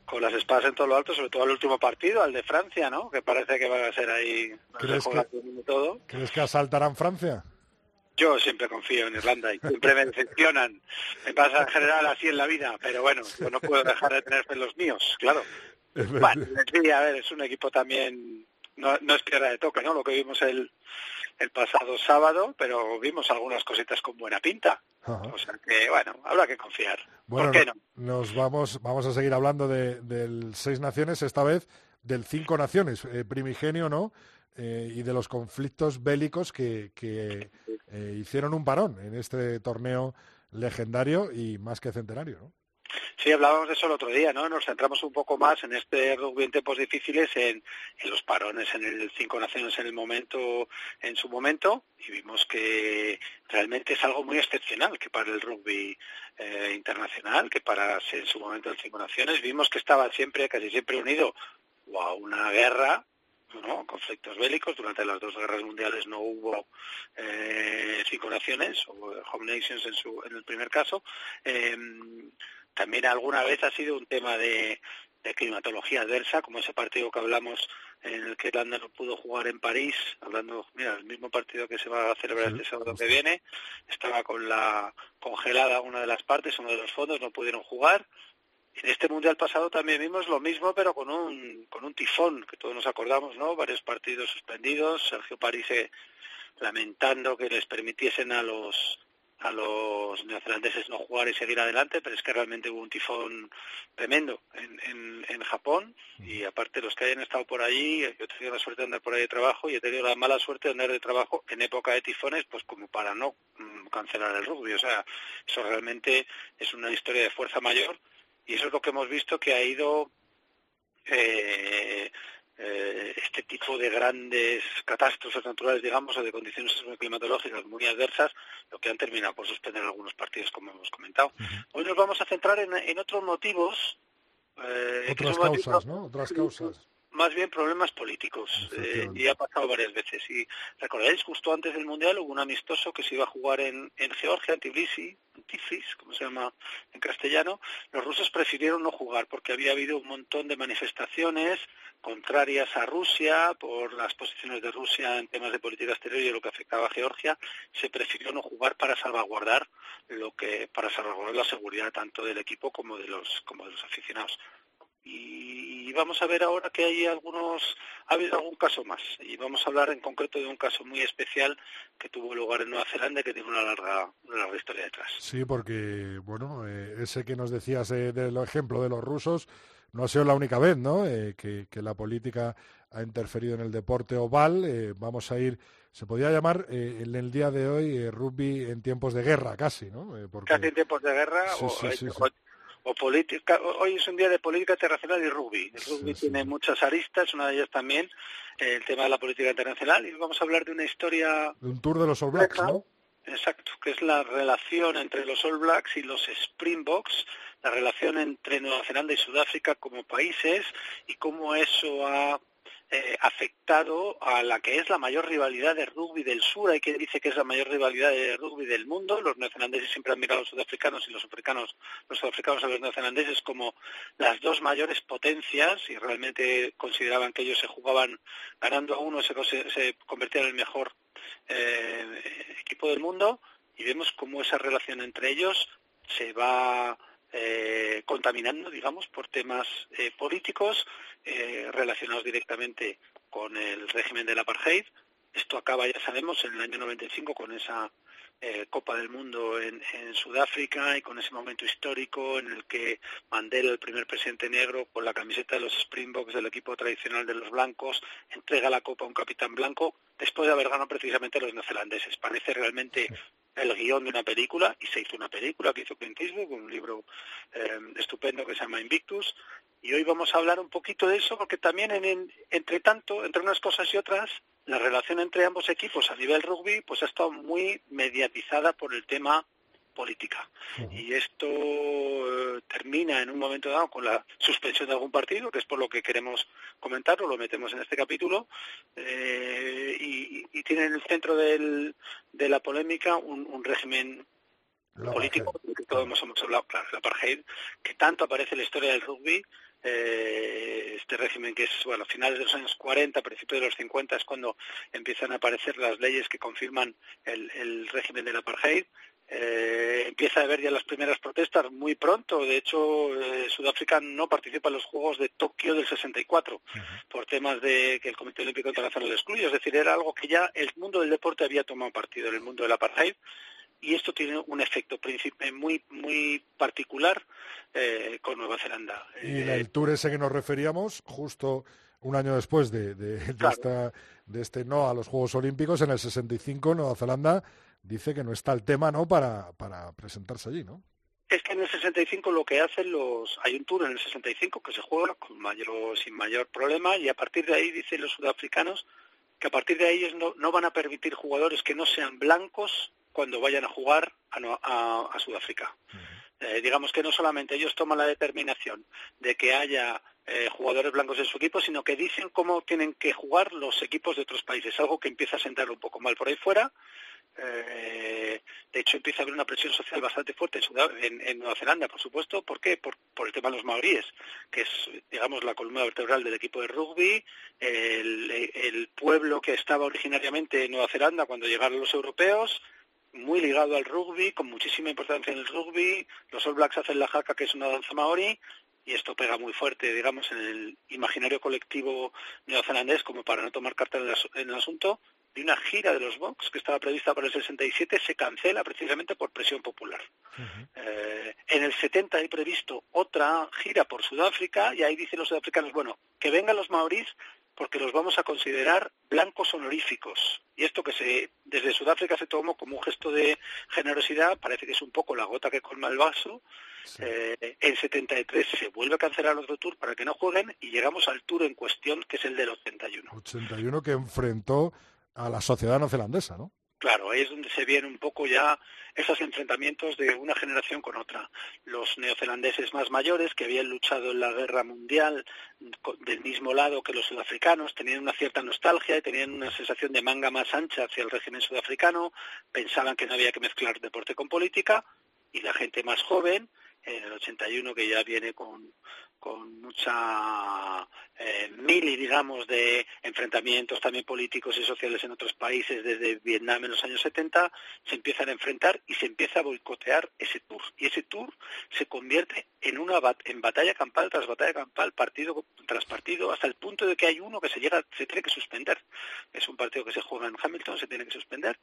con las espadas en todo lo alto, sobre todo al último partido, al de Francia, ¿no? Que parece que va a ser ahí... ¿Crees que asaltarán Francia? Yo siempre confío en Irlanda y siempre me decepcionan. Me pasa en general así en la vida, pero bueno, yo no puedo dejar de tener fe en los míos, claro. Bueno, sí, a ver, es un equipo también... No es tierra de toque, ¿no? Lo que vimos el pasado sábado, pero vimos algunas cositas con buena pinta. Ajá. O sea que, bueno, habrá que confiar. Bueno, ¿por qué no? Nos vamos a seguir hablando del 6 Naciones, esta vez del 5 Naciones, primigenio, ¿no? Y de los conflictos bélicos que hicieron un parón en este torneo legendario y más que centenario, ¿no? Sí, hablábamos de eso el otro día, ¿no? Nos centramos un poco más en este rugby en tiempos difíciles, en los parones, en el 5 Naciones en su momento, y vimos que realmente es algo muy excepcional que para el rugby internacional, que para en su momento el 5 Naciones, vimos que estaba siempre, casi siempre unido o a una guerra, ¿no? Conflictos bélicos. Durante las 2 guerras mundiales no hubo 5 Naciones, o Home Nations en el primer caso. También alguna vez ha sido un tema de climatología adversa, como ese partido que hablamos en el que Irlanda no pudo jugar en París, el mismo partido que se va a celebrar este sábado que viene, estaba con la congelada una de las partes, uno de los fondos, no pudieron jugar. En este mundial pasado también vimos lo mismo, pero con un tifón, que todos nos acordamos, ¿no? Varios partidos suspendidos, Sergio París lamentando que les permitiesen a los a los neozelandeses no jugar y seguir adelante, pero es que realmente hubo un tifón tremendo en Japón, y aparte los que hayan estado por allí, yo he tenido la suerte de andar por ahí de trabajo y he tenido la mala suerte de andar de trabajo en época de tifones, pues como para no cancelar el rugby. O sea, eso realmente es una historia de fuerza mayor, y eso es lo que hemos visto que ha ido este tipo de grandes catástrofes naturales, digamos, o de condiciones climatológicas muy adversas, lo que han terminado por suspender algunos partidos, como hemos comentado. Hoy nos vamos a centrar en otros motivos. Otras causas, ¿no? Otras causas. Más bien problemas políticos, y ha pasado varias veces. Y recordaréis, justo antes del Mundial hubo un amistoso que se iba a jugar en Georgia, en Tbilisi, como se llama en castellano. Los rusos prefirieron no jugar porque había habido un montón de manifestaciones contrarias a Rusia por las posiciones de Rusia en temas de política exterior y de lo que afectaba a Georgia. Se prefirió no jugar para salvaguardar la seguridad tanto del equipo como de los aficionados. Y vamos a ver ahora que ha habido algún caso más, y vamos a hablar en concreto de un caso muy especial que tuvo lugar en Nueva Zelanda, que tiene una larga historia detrás. Sí, porque bueno, ese que nos decías del ejemplo de los rusos no ha sido la única vez, ¿no? Que la política ha interferido en el deporte oval. Vamos a ir, se podía llamar en el día de hoy rugby en tiempos de guerra, casi, ¿no? Porque... Casi en tiempos de guerra, sí, o política. Hoy es un día de política internacional y rugby. El rugby tiene muchas aristas, una de ellas también el tema de la política internacional, y vamos a hablar de una historia... De un tour de los All Blacks, ¿no? Exacto, que es la relación entre los All Blacks y los Springboks, la relación entre Nueva Zelanda y Sudáfrica como países, y cómo eso ha afectado a la que es la mayor rivalidad de rugby del sur. Hay quien dice que es la mayor rivalidad de rugby del mundo. Los neozelandeses siempre han mirado a los sudafricanos, y los sudafricanos a los neozelandeses, como las dos mayores potencias, y realmente consideraban que ellos se jugaban ganando a uno, se convertían en el mejor equipo del mundo, y vemos cómo esa relación entre ellos se va contaminando, digamos, por temas políticos relacionados directamente con el régimen del apartheid. Esto acaba, ya sabemos, en el año 95 con esa Copa del Mundo en Sudáfrica, y con ese momento histórico en el que Mandela, el primer presidente negro, con la camiseta de los Springboks, del equipo tradicional de los blancos, entrega la Copa a un capitán blanco después de haber ganado precisamente a los neozelandeses. Parece realmente el guión de una película, y se hizo una película que hizo Clint Eastwood, un libro estupendo que se llama Invictus, y hoy vamos a hablar un poquito de eso, porque también entre unas cosas y otras, la relación entre ambos equipos a nivel rugby pues ha estado muy mediatizada por el tema política, y esto termina en un momento dado con la suspensión de algún partido, que es por lo que queremos comentarlo, lo metemos en este capítulo, y tiene en el centro de la polémica un régimen político del que todos hemos hablado, claro, el apartheid, que tanto aparece en la historia del rugby. Este régimen que es, bueno, a finales de los años 40, principios de los 50 es cuando empiezan a aparecer las leyes que confirman el régimen del apartheid. Empieza a haber ya las primeras protestas muy pronto. De hecho, Sudáfrica no participa en los Juegos de Tokio del 64 por temas de que el Comité Olímpico Internacional lo excluye. Es decir, era algo que ya el mundo del deporte había tomado partido en el mundo del apartheid. Y esto tiene un efecto muy, muy particular con Nueva Zelanda. Y el tour ese que nos referíamos, justo un año después claro, de este no a los Juegos Olímpicos, en el 65, Nueva Zelanda dice que no está el tema, ¿no?, para presentarse allí, ¿no? Es que en el 65 lo que hacen hay un tour en el 65 que se juega sin mayor problema, y a partir de ahí dicen los sudafricanos que a partir de ahí ellos no van a permitir jugadores que no sean blancos cuando vayan a jugar a Sudáfrica. Digamos que no solamente ellos toman la determinación de que haya jugadores blancos en su equipo, sino que dicen cómo tienen que jugar los equipos de otros países, algo que empieza a sentar un poco mal por ahí fuera. De hecho, empieza a haber una presión social bastante fuerte en Nueva Zelanda, por supuesto. ¿Por qué? Por el tema de los maoríes, que es, digamos, la columna vertebral del equipo de rugby, el pueblo que estaba originariamente en Nueva Zelanda cuando llegaron los europeos, muy ligado al rugby, con muchísima importancia en el rugby. Los All Blacks hacen la haka, que es una danza maorí, y esto pega muy fuerte, digamos, en el imaginario colectivo neozelandés, como para no tomar carta en el asunto. de una gira de los Vox que estaba prevista para el 67 se cancela precisamente por presión popular. Uh-huh. En el 70 hay previsto otra gira por Sudáfrica y ahí dicen los sudafricanos, bueno, que vengan los maorís porque los vamos a considerar blancos honoríficos. Y esto que desde Sudáfrica se tomó como un gesto de generosidad, parece que es un poco la gota que colma el vaso. Sí. En 73 se vuelve a cancelar otro tour para que no jueguen y llegamos al tour en cuestión, que es el del 81. 81 que enfrentó a la sociedad neozelandesa, ¿no? Claro, ahí es donde se vienen un poco ya esos enfrentamientos de una generación con otra. Los neozelandeses más mayores, que habían luchado en la guerra mundial del mismo lado que los sudafricanos, tenían una cierta nostalgia y tenían una sensación de manga más ancha hacia el régimen sudafricano, pensaban que no había que mezclar deporte con política, y la gente más joven, en el 81, que ya viene con mucha mili, digamos, de enfrentamientos también políticos y sociales en otros países desde Vietnam en los años 70, se empiezan a enfrentar y se empieza a boicotear ese tour. Y ese tour se convierte en batalla campal tras batalla campal, partido tras partido, hasta el punto de que hay uno que se tiene que suspender. Es un partido que se juega en Hamilton, se tiene que suspender,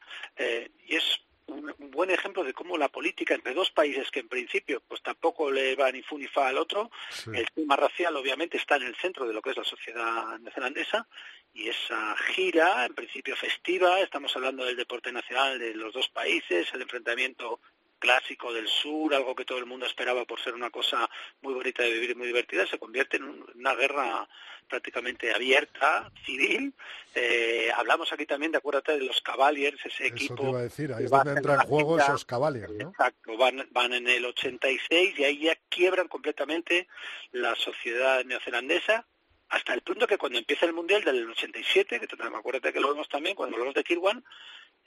y es un buen ejemplo de cómo la política entre dos países que en principio pues tampoco le va ni fu ni fa al otro, sí. El tema racial obviamente está en el centro de lo que es la sociedad neozelandesa y esa gira en principio festiva, estamos hablando del deporte nacional de los dos países, el enfrentamiento clásico del sur, algo que todo el mundo esperaba por ser una cosa muy bonita de vivir y muy divertida, se convierte en una guerra prácticamente abierta, civil. Hablamos aquí también, de acuérdate, de los Cavaliers, ese equipo... Eso te iba a decir, ahí es donde entran en juego esos Cavaliers, ¿no? Exacto, van en el 86 y ahí ya quiebran completamente la sociedad neozelandesa, hasta el punto que cuando empieza el Mundial del 87, que acuérdate que lo vemos también cuando hablamos de Kirwan,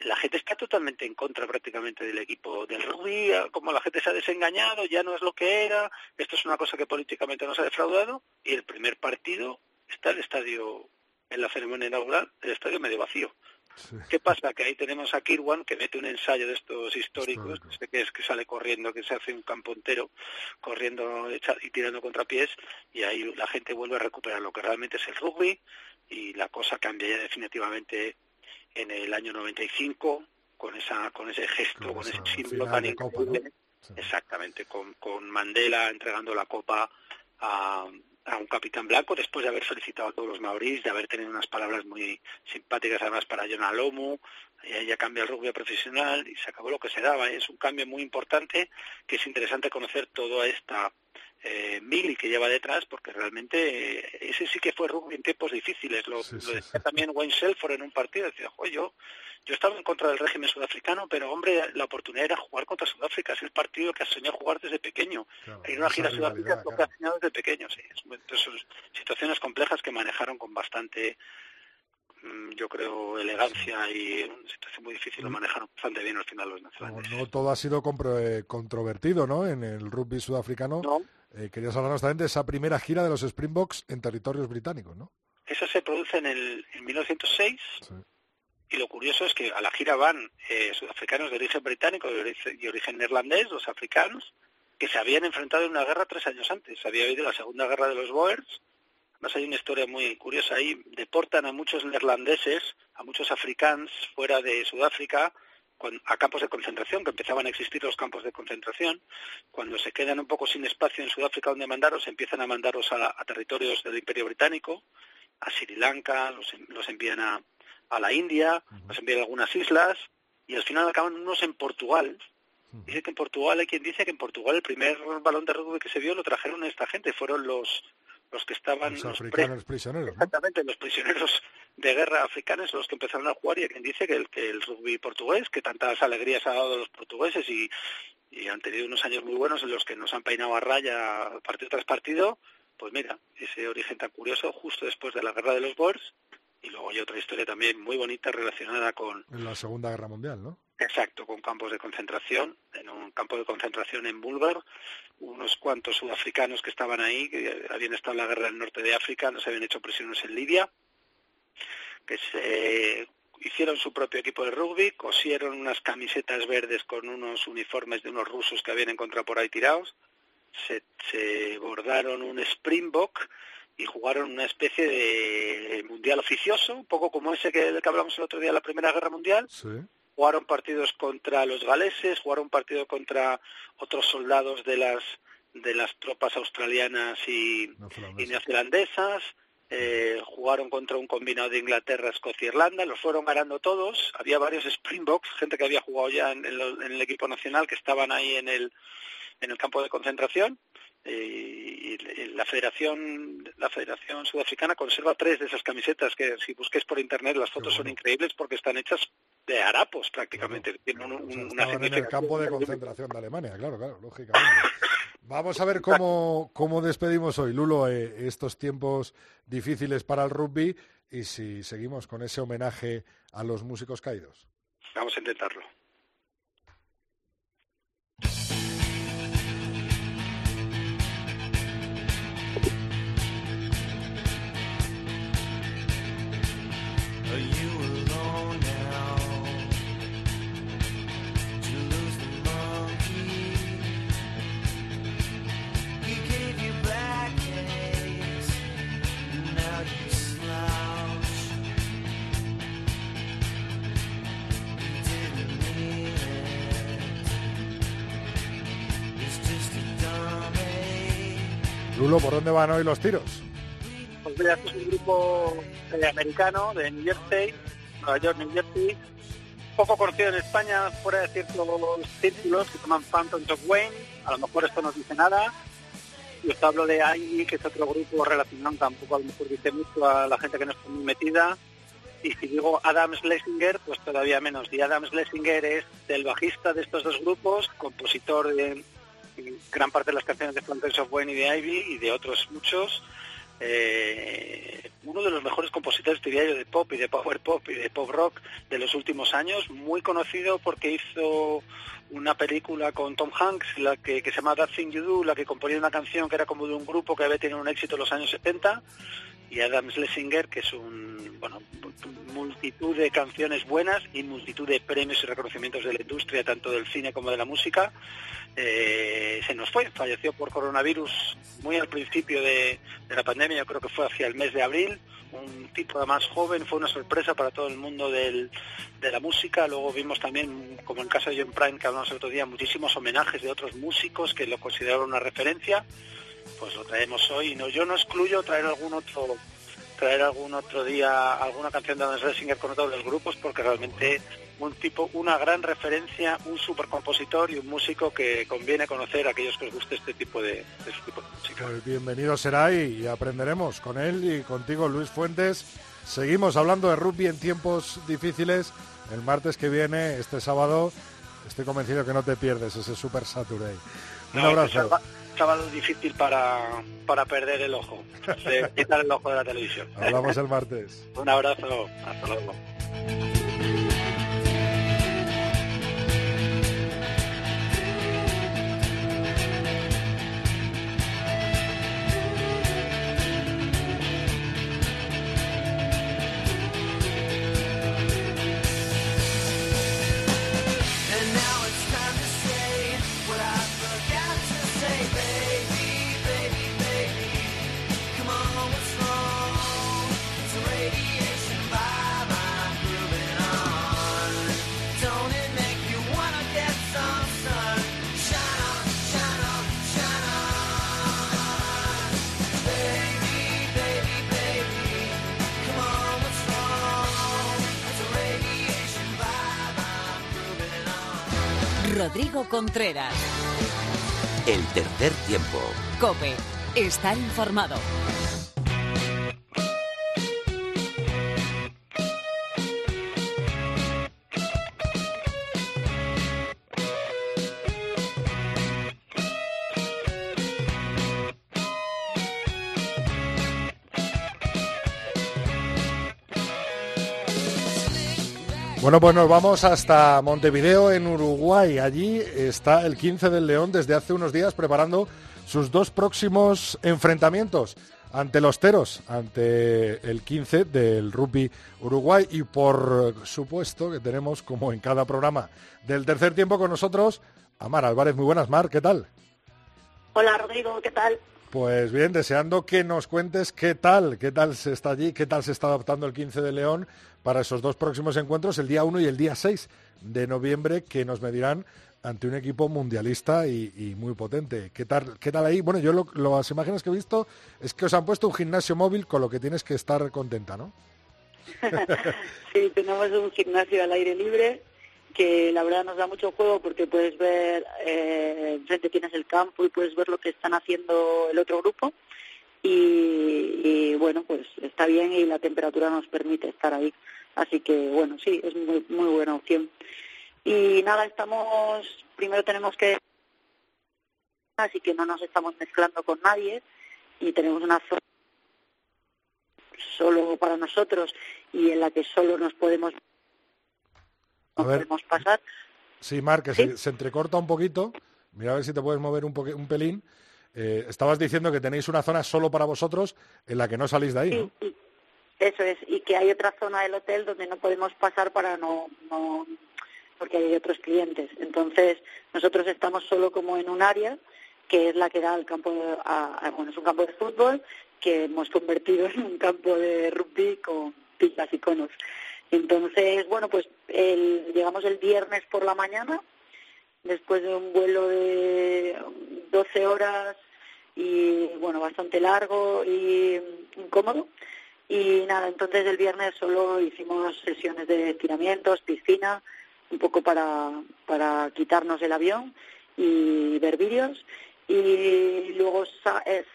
la gente está totalmente en contra prácticamente del equipo del rugby, como la gente se ha desengañado, ya no es lo que era, esto es una cosa que políticamente nos ha defraudado, y el primer partido está el estadio, en la ceremonia inaugural, el estadio medio vacío. Sí. ¿Qué pasa? Que ahí tenemos a Kirwan, que mete un ensayo de estos históricos, que sale corriendo, que se hace un campo entero, corriendo y tirando contrapiés, y ahí la gente vuelve a recuperar lo que realmente es el rugby, y la cosa cambia ya definitivamente en el año 95, con ese gesto, con ese símbolo tan increíble, ¿no? Sí. Exactamente, con Mandela entregando la copa a un capitán blanco, después de haber felicitado a todos los maorís, de haber tenido unas palabras muy simpáticas además para Jonah Lomu, ya cambia el rugby a profesional y se acabó lo que se daba. Es un cambio muy importante, que es interesante conocer toda esta mili que lleva detrás, porque realmente ese sí que fue rugby en tiempos difíciles. Lo decía también Wayne Shelford en un partido, decía, yo estaba en contra del régimen sudafricano, pero hombre, la oportunidad era jugar contra Sudáfrica, es el partido que has soñado jugar desde pequeño, claro, en una gira Sudáfrica es lo que has soñado desde pequeño, sí. Entonces, situaciones complejas que manejaron con bastante, yo creo, elegancia, sí. Y una situación muy difícil, lo manejaron bastante bien al final los nacionales. No todo ha sido controvertido, ¿no?, en el rugby sudafricano. No. Querías hablarnos también de esa primera gira de los Springboks en territorios británicos, ¿no? Eso se produce en 1906, sí. Y lo curioso es que a la gira van sudafricanos de origen británico y origen neerlandés, los africanos, que se habían enfrentado en una guerra 3 años antes. Había habido la Segunda Guerra de los Boers. Además hay una historia muy curiosa ahí. Deportan a muchos neerlandeses, a muchos africanos fuera de Sudáfrica, a campos de concentración, que empezaban a existir los campos de concentración. Cuando se quedan un poco sin espacio en Sudáfrica donde mandarlos, empiezan a mandarlos a territorios del Imperio Británico, a Sri Lanka, los envían a la India, los envían a algunas islas, y al final acaban unos en Portugal. Dice que en Portugal, hay quien dice que en Portugal el primer balón de rugby que se vio lo trajeron esta gente, fueron los que estaban... Los africanos prisioneros, ¿no? Exactamente, los prisioneros de guerra africanos los que empezaron a jugar, y hay quien dice que el rugby portugués, que tantas alegrías ha dado a los portugueses y han tenido unos años muy buenos en los que nos han peinado a raya partido tras partido, pues mira, ese origen tan curioso justo después de la guerra de los Boers. Y luego hay otra historia también muy bonita relacionada con... En la Segunda Guerra Mundial, ¿no? Exacto, con campos de concentración. En un campo de concentración en Bulwer, unos cuantos sudafricanos que estaban ahí, que habían estado en la guerra del norte de África, no se habían hecho prisioneros en Libia, que se hicieron su propio equipo de rugby, cosieron unas camisetas verdes con unos uniformes de unos rusos que habían encontrado por ahí tirados, se bordaron un Springbok y jugaron una especie de mundial oficioso, un poco como ese del que hablamos el otro día de la Primera Guerra Mundial. Sí. Jugaron partidos contra los galeses, jugaron partido contra otros soldados de las tropas australianas y neozelandesas, jugaron contra un combinado de Inglaterra, Escocia e Irlanda, los fueron ganando todos. Había varios Springboks, gente que había jugado ya en el equipo nacional, que estaban ahí en el campo de concentración. Y la Federación Sudafricana conserva 3 de esas camisetas, que si busquéis por internet las fotos son increíbles porque están hechas de harapos prácticamente. Estaban en el campo de concentración de Alemania, claro, lógicamente. Vamos a ver cómo despedimos hoy, Lulo, estos tiempos difíciles para el rugby, y si seguimos con ese homenaje a los músicos caídos. Vamos a intentarlo. Lulo, ¿por dónde van hoy los tiros? Pues mira, este es un grupo americano de New Jersey, Nueva York, New Jersey, poco conocido en España, fuera de ciertos círculos que toman Phantom Shockwave. A lo mejor esto no dice nada. Y os hablo de AI, que es otro grupo relacionado, tampoco a lo mejor dice mucho a la gente que no está muy metida. Y si digo Adam Schlesinger, pues todavía menos. Y Adam Schlesinger es el bajista de estos dos grupos, compositor de gran parte de las canciones de Phantom Shockwave y de Ivy y de otros muchos. Uno de los mejores compositores, diría yo, de pop y de power pop y de pop rock de los últimos años, muy conocido porque hizo una película con Tom Hanks, la que se llama That Thing You Do, la que componía una canción que era como de un grupo que había tenido un éxito en los años 70, y Adam Schlesinger, que es multitud de canciones buenas y multitud de premios y reconocimientos de la industria, tanto del cine como de la música, se nos fue, falleció por coronavirus muy al principio de la pandemia, yo creo que fue hacia el mes de abril, un tipo más joven, fue una sorpresa para todo el mundo de la música. Luego vimos también, como en el caso de John Prine, que hablamos el otro día, muchísimos homenajes de otros músicos que lo consideraron una referencia. Pues lo traemos hoy. Yo no excluyo traer algún otro día alguna canción de Adam Schlesinger con otro de los grupos, porque realmente un tipo, una gran referencia, un supercompositor y un músico que conviene conocer a aquellos que os guste este tipo de música. Pues bienvenido será y aprenderemos con él y contigo, Luis Fuentes. Seguimos hablando de rugby en tiempos difíciles. El martes que viene, este sábado, estoy convencido que no te pierdes ese Super Saturday. Un abrazo. Sábado difícil para perder el ojo, quitar el ojo de la televisión. Hablamos el martes. Un abrazo, hasta luego. Rodrigo Contreras. El tercer tiempo. COPE. Está informado. Bueno, pues nos vamos hasta Montevideo, en Uruguay. Allí está el 15 del León desde hace unos días preparando sus dos próximos enfrentamientos ante los Teros, ante el 15 del Rugby Uruguay. Y por supuesto que tenemos, como en cada programa del tercer tiempo, con nosotros a Mar Álvarez. Muy buenas, Mar, ¿qué tal? Hola, Rodrigo, ¿qué tal? Pues bien, deseando que nos cuentes qué tal se está allí, qué tal se está adaptando el 15 de León para esos dos próximos encuentros, el día 1 y el día 6 de noviembre, que nos medirán ante un equipo mundialista y muy potente. ¿Qué tal ahí? Bueno, yo las imágenes que he visto es que os han puesto un gimnasio móvil, con lo que tienes que estar contenta, ¿no? Sí, tenemos un gimnasio al aire libre, que la verdad nos da mucho juego porque puedes ver, enfrente tienes el campo y puedes ver lo que están haciendo el otro grupo y bueno, pues está bien y la temperatura nos permite estar ahí. Así que bueno, sí, es muy, muy buena opción. Y nada, primero tenemos que, así que no nos estamos mezclando con nadie y tenemos una zona solo para nosotros y en la que solo nos podemos... podemos pasar. Sí, Mar, que ¿sí? se entrecorta un poquito. Mira a ver si te puedes mover un pelín. Estabas diciendo que tenéis una zona solo para vosotros en la que no salís de ahí, sí, ¿no? Eso es, y que hay otra zona del hotel donde no podemos pasar para no porque hay otros clientes. Entonces, nosotros estamos solo como en un área que es la que da al campo, bueno, es un campo de fútbol que hemos convertido en un campo de rugby con pilas y conos. Entonces, bueno, pues llegamos el viernes por la mañana, después de un vuelo de 12 horas y, bueno, bastante largo y incómodo. Y nada, entonces el viernes solo hicimos sesiones de estiramientos, piscina, un poco para quitarnos el avión y ver vídeos. Y luego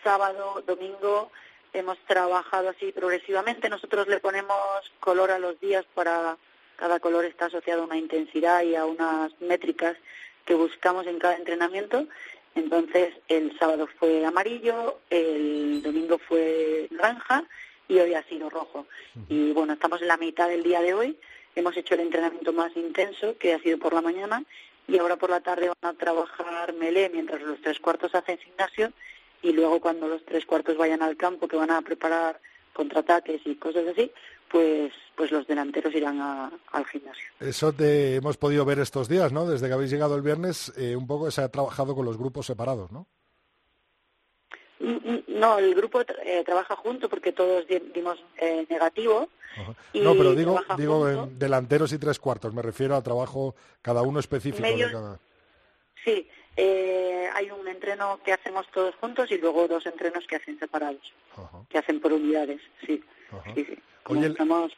sábado, domingo... hemos trabajado así progresivamente. Nosotros le ponemos color a los días, para cada color está asociado a una intensidad y a unas métricas que buscamos en cada entrenamiento. Entonces el sábado fue amarillo, el domingo fue naranja y hoy ha sido rojo. Y bueno, estamos en la mitad del día de hoy. Hemos hecho el entrenamiento más intenso, que ha sido por la mañana, y ahora por la tarde van a trabajar melee mientras los tres cuartos hacen gimnasio. Y luego cuando los tres cuartos vayan al campo, que van a preparar contraataques y cosas así, pues los delanteros irán al gimnasio. Eso hemos podido ver estos días, ¿no? Desde que habéis llegado el viernes, un poco se ha trabajado con los grupos separados, ¿no? No, el grupo trabaja junto porque todos dimos negativo. Ajá. No, pero digo delanteros y tres cuartos, me refiero a trabajo cada uno específico. De cada... Sí. Hay un entreno que hacemos todos juntos y luego dos entrenos que hacen separados, uh-huh, que hacen por unidades, sí. Uh-huh. Sí, sí. Oye, estamos...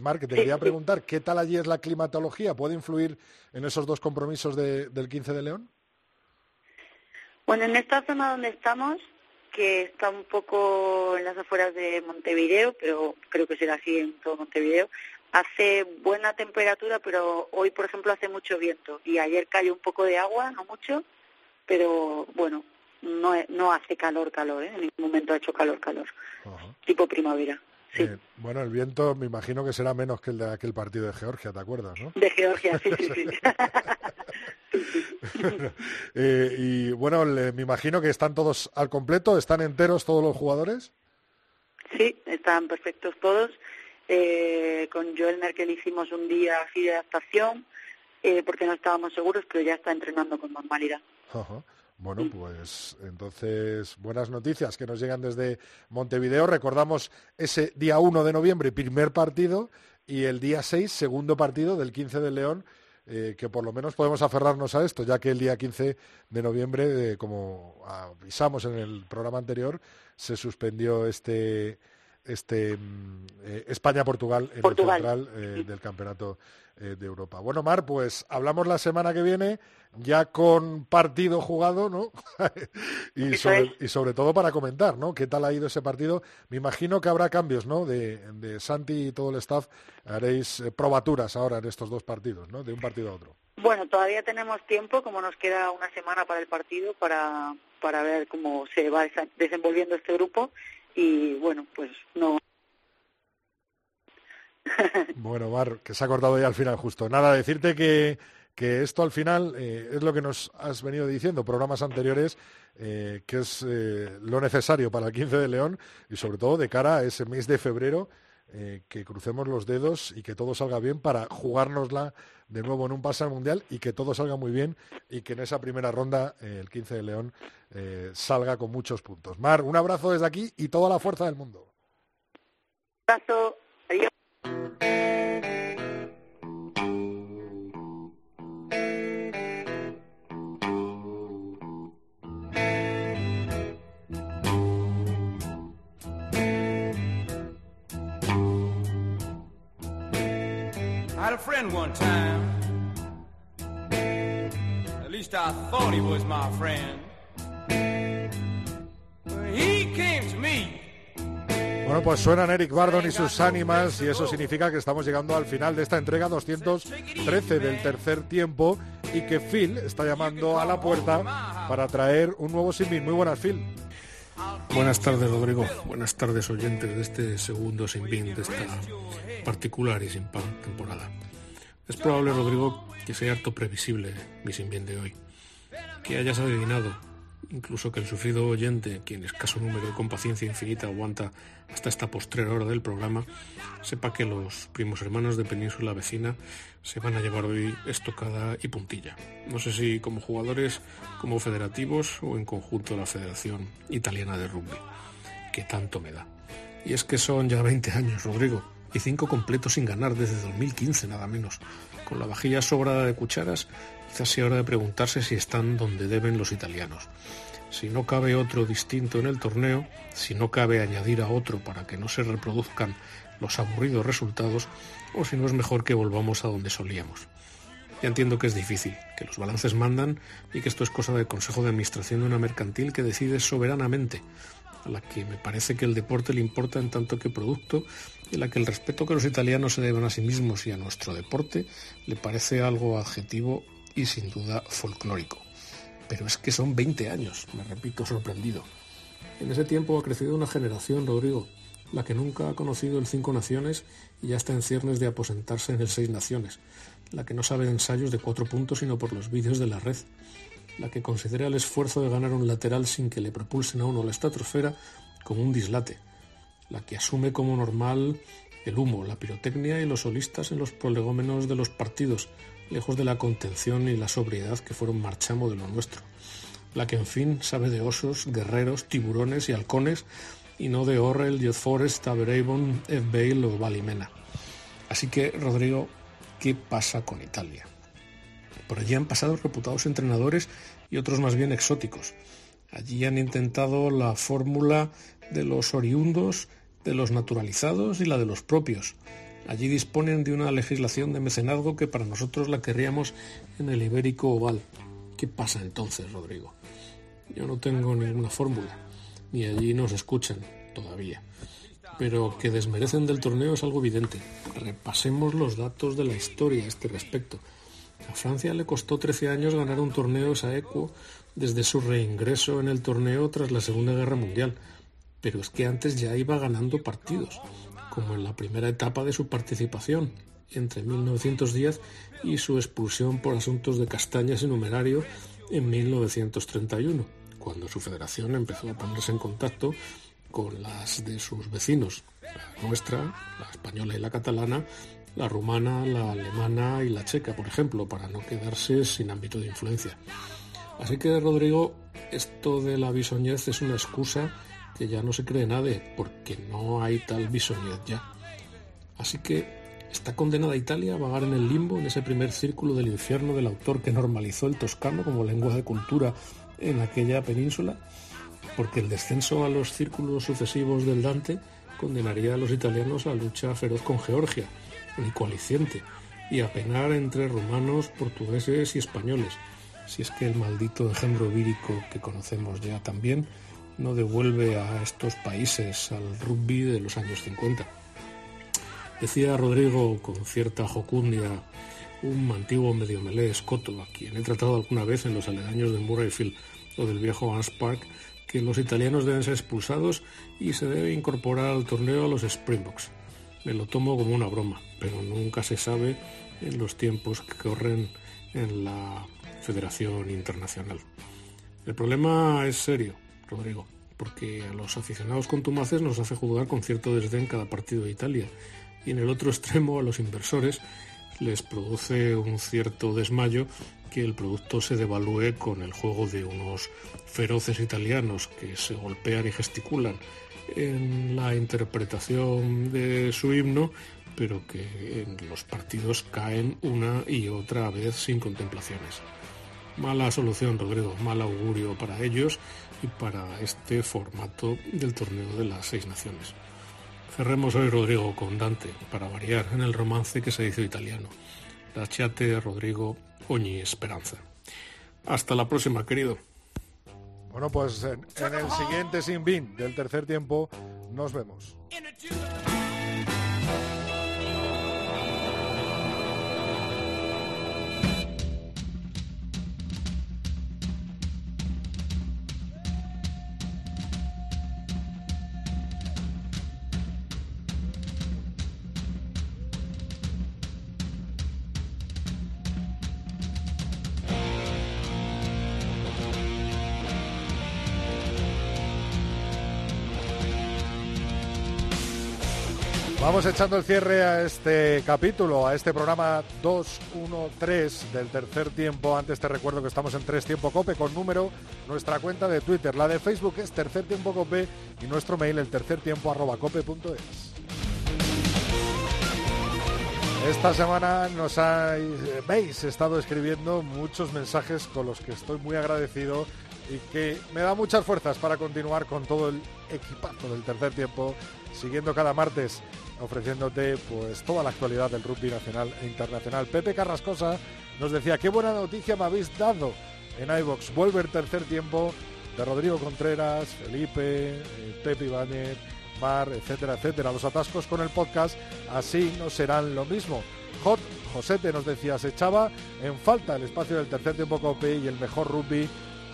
Marc, te quería preguntar, ¿qué tal allí es la climatología? ¿Puede influir en esos dos compromisos del 15 de León? Bueno, en esta zona donde estamos, que está un poco en las afueras de Montevideo, pero creo que será así en todo Montevideo, hace buena temperatura, pero hoy, por ejemplo, hace mucho viento. Y ayer cayó un poco de agua, no mucho, pero bueno, no hace calor, ¿eh? En ningún momento ha hecho calor, uh-huh, tipo primavera. Sí. Bueno, el viento me imagino que será menos que el de aquel partido de Georgia, ¿te acuerdas, no? De Georgia, sí, sí, sí. Y bueno, me imagino que están todos al completo, ¿están enteros todos los jugadores? Sí, están perfectos todos. Con Joel Merkel hicimos un día así de adaptación, porque no estábamos seguros, pero ya está entrenando con normalidad. Ajá. Bueno, pues entonces buenas noticias que nos llegan desde Montevideo. Recordamos ese día 1 de noviembre, primer partido, y el día 6, segundo partido del 15 de León, que por lo menos podemos aferrarnos a esto, ya que el día 15 de noviembre, como avisamos en el programa anterior, se suspendió España-Portugal en el central del Campeonato de Europa. Bueno, Mar, pues hablamos la semana que viene ya con partido jugado, ¿no? y sobre todo para comentar, ¿no? ¿Qué tal ha ido ese partido? Me imagino que habrá cambios, ¿no? De Santi y todo el staff haréis probaturas ahora en estos dos partidos, ¿no? De un partido a otro. Bueno, todavía tenemos tiempo, como nos queda una semana para el partido, para ver cómo se va desenvolviendo este grupo. Y bueno, pues no. Bueno, Mar, que se ha cortado ya al final justo. Nada, decirte que esto al final es lo que nos has venido diciendo, programas anteriores, que es lo necesario para el 15 de León y sobre todo de cara a ese mes de febrero que crucemos los dedos y que todo salga bien para jugárnosla de nuevo en un pase al Mundial y que todo salga muy bien y que en esa primera ronda, el 15 de León, salga con muchos puntos. Mar, un abrazo desde aquí y toda la fuerza del mundo. Un abrazo. Adiós. I had a friend one time, at least I thought he was my friend, but he came to me. Bueno, pues suenan Eric Burdon y sus ánimas, y eso significa que estamos llegando al final de esta entrega 213 del tercer tiempo y que Phil está llamando a la puerta para traer un nuevo sinbin. Muy buenas, Phil. Buenas tardes, Rodrigo. Buenas tardes, oyentes de este segundo sinbin de esta particular y sin par temporada. Es probable, Rodrigo, que sea harto previsible mi sinbin de hoy, que hayas adivinado. Incluso que el sufrido oyente, quien escaso número y con paciencia infinita aguanta hasta esta postrera hora del programa, sepa que los primos hermanos de Península Vecina se van a llevar hoy estocada y puntilla. No sé si como jugadores, como federativos o en conjunto de la Federación Italiana de Rugby, que tanto me da. Y es que son ya 20 años, Rodrigo, y 5 completos sin ganar desde 2015, nada menos. Con la vajilla sobrada de cucharas, quizás sea hora de preguntarse si están donde deben los italianos. Si no cabe otro distinto en el torneo, si no cabe añadir a otro para que no se reproduzcan los aburridos resultados, o si no es mejor que volvamos a donde solíamos. Ya entiendo que es difícil, que los balances mandan y que esto es cosa del Consejo de Administración de una mercantil que decide soberanamente, a la que me parece que el deporte le importa en tanto que producto, y a la que el respeto que los italianos se deben a sí mismos y a nuestro deporte le parece algo adjetivo y sin duda folclórico. Pero es que son 20 años, me repito sorprendido. En ese tiempo ha crecido una generación, Rodrigo, la que nunca ha conocido el 5 naciones y ya está en ciernes de aposentarse en el 6 naciones, la que no sabe de ensayos de 4 puntos sino por los vídeos de la red, la que considera el esfuerzo de ganar un lateral sin que le propulsen a uno la estratosfera como un dislate, la que asume como normal el humo, la pirotecnia y los solistas en los prolegómenos de los partidos, lejos de la contención y la sobriedad que fueron marchamo de lo nuestro, la que en fin sabe de osos, guerreros, tiburones y halcones y no de Orrell, Jet Forest, Aberavon, F. Bale o Valimena. Así que, Rodrigo, ¿qué pasa con Italia? Por allí han pasado reputados entrenadores y otros más bien exóticos. Allí han intentado la fórmula de los oriundos, de los naturalizados y la de los propios. Allí disponen de una legislación de mecenazgo que para nosotros la querríamos en el ibérico oval. ¿Qué pasa entonces, Rodrigo? Yo no tengo ninguna fórmula, ni allí nos escuchan todavía. Pero que desmerecen del torneo es algo evidente. Repasemos los datos de la historia a este respecto. A Francia le costó 13 años ganar un torneo saecuo desde su reingreso en el torneo tras la Segunda Guerra Mundial, pero es que antes ya iba ganando partidos, como en la primera etapa de su participación, entre 1910 y su expulsión por asuntos de castañas y numerario en 1931, cuando su federación empezó a ponerse en contacto con las de sus vecinos, la nuestra, la española y la catalana, la rumana, la alemana y la checa, por ejemplo, para no quedarse sin ámbito de influencia. Así que, Rodrigo, esto de la bisoñez es una excusa que ya no se cree nadie, porque no hay tal bisoñez ya. Así que está condenada Italia a vagar en el limbo, en ese primer círculo del infierno del autor que normalizó el toscano como lengua de cultura en aquella península, porque el descenso a los círculos sucesivos del Dante condenaría a los italianos a la lucha feroz con Georgia, el coaliciente, y a penar entre romanos, portugueses y españoles, si es que el maldito engendro vírico que conocemos ya también no devuelve a estos países al rugby de los años 50. Decía Rodrigo con cierta jocundia un antiguo mediomelé escoto, a quien he tratado alguna vez en los aledaños de Murrayfield o del viejo Hans Park, que los italianos deben ser expulsados y se debe incorporar al torneo a los Springboks. Me lo tomo como una broma, pero nunca se sabe en los tiempos que corren en la Federación Internacional. El problema es serio, Rodrigo, porque a los aficionados contumaces nos hace jugar con cierto desdén cada partido de Italia, y en el otro extremo a los inversores les produce un cierto desmayo que el producto se devalúe con el juego de unos feroces italianos que se golpean y gesticulan en la interpretación de su himno, pero que en los partidos caen una y otra vez sin contemplaciones. Mala solución, Rodrigo, mal augurio para ellos y para este formato del torneo de las 6 naciones. Cerremos hoy, Rodrigo, con Dante, para variar en el romance que se hizo italiano. Lasciate, Rodrigo, ogni speranza. Hasta la próxima, querido. Bueno, pues en el siguiente Sin Bin del tercer tiempo nos vemos. Vamos echando el cierre a este capítulo, a este programa 213 del tercer tiempo. Antes te recuerdo que estamos en 3 Tiempo Cope con número, nuestra cuenta de Twitter. La de Facebook es Tercer Tiempo Cope y nuestro mail el tercertiempo@cope.es. Esta semana nos habéis estado escribiendo muchos mensajes con los que estoy muy agradecido y que me da muchas fuerzas para continuar con todo el equipazo del tercer tiempo, siguiendo cada martes, ofreciéndote pues toda la actualidad del rugby nacional e internacional. Pepe Carrascosa nos decía: qué buena noticia me habéis dado en iVox, vuelve el tercer tiempo de Rodrigo Contreras, Felipe, Pepe Ibáñez, Mar, etcétera, etcétera. Los atascos con el podcast así no serán lo mismo. Josete nos decía: se echaba en falta el espacio del tercer tiempo COPE y el mejor rugby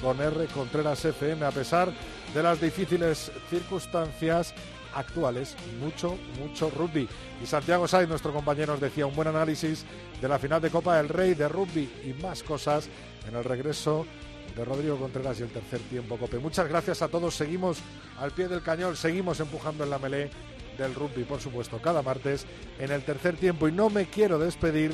con R Contreras FM, a pesar de las difíciles circunstancias actuales, mucho rugby. Y Santiago Sáenz, nuestro compañero, nos decía: un buen análisis de la final de Copa del Rey de rugby y más cosas en el regreso de Rodrigo Contreras y el tercer tiempo COPE. Muchas gracias a todos, seguimos al pie del cañón, seguimos empujando en la melé del rugby, por supuesto, cada martes en el tercer tiempo. Y no me quiero despedir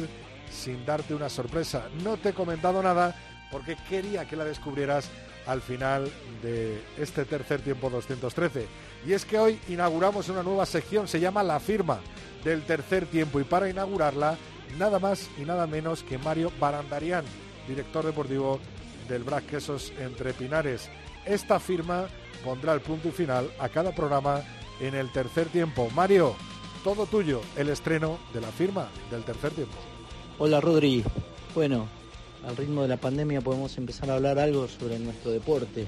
sin darte una sorpresa. No te he comentado nada porque quería que la descubrieras al final de este tercer tiempo 213. Y es que hoy inauguramos una nueva sección, se llama La Firma del tercer tiempo, y para inaugurarla, nada más y nada menos que Mario Barandarián, director deportivo del Braquesos Entrepinares. Esta firma pondrá el punto y final a cada programa en el tercer tiempo. Mario, todo tuyo, el estreno de La Firma del tercer tiempo. Hola, Rodri. Bueno, al ritmo de la pandemia podemos empezar a hablar algo sobre nuestro deporte,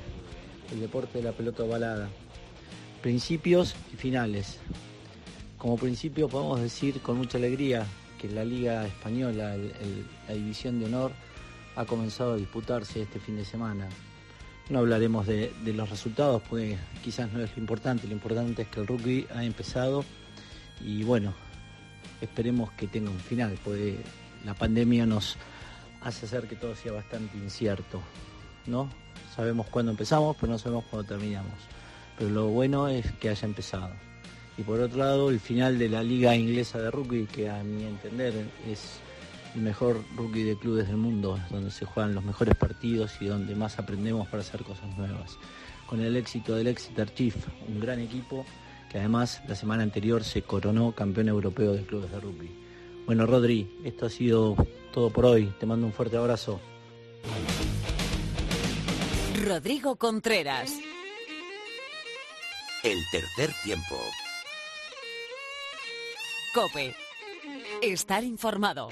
el deporte de la pelota ovalada. Principios y finales. Como principio podemos decir con mucha alegría que la Liga Española, la División de Honor, ha comenzado a disputarse este fin de semana. No hablaremos de los resultados porque quizás no es lo importante es que el rugby ha empezado y bueno, esperemos que tenga un final, porque la pandemia nos hace ser que todo sea bastante incierto, ¿no? Sabemos cuándo empezamos, pero no sabemos cuándo terminamos. Pero lo bueno es que haya empezado. Y por otro lado, el final de la Liga Inglesa de Rugby, que a mi entender es el mejor rugby de clubes del mundo, donde se juegan los mejores partidos y donde más aprendemos para hacer cosas nuevas. Con el éxito del Exeter Chiefs, un gran equipo que además la semana anterior se coronó campeón europeo de clubes de rugby. Bueno, Rodri, esto ha sido todo por hoy. Te mando un fuerte abrazo. Rodrigo Contreras. El tercer tiempo. COPE. Estar informado.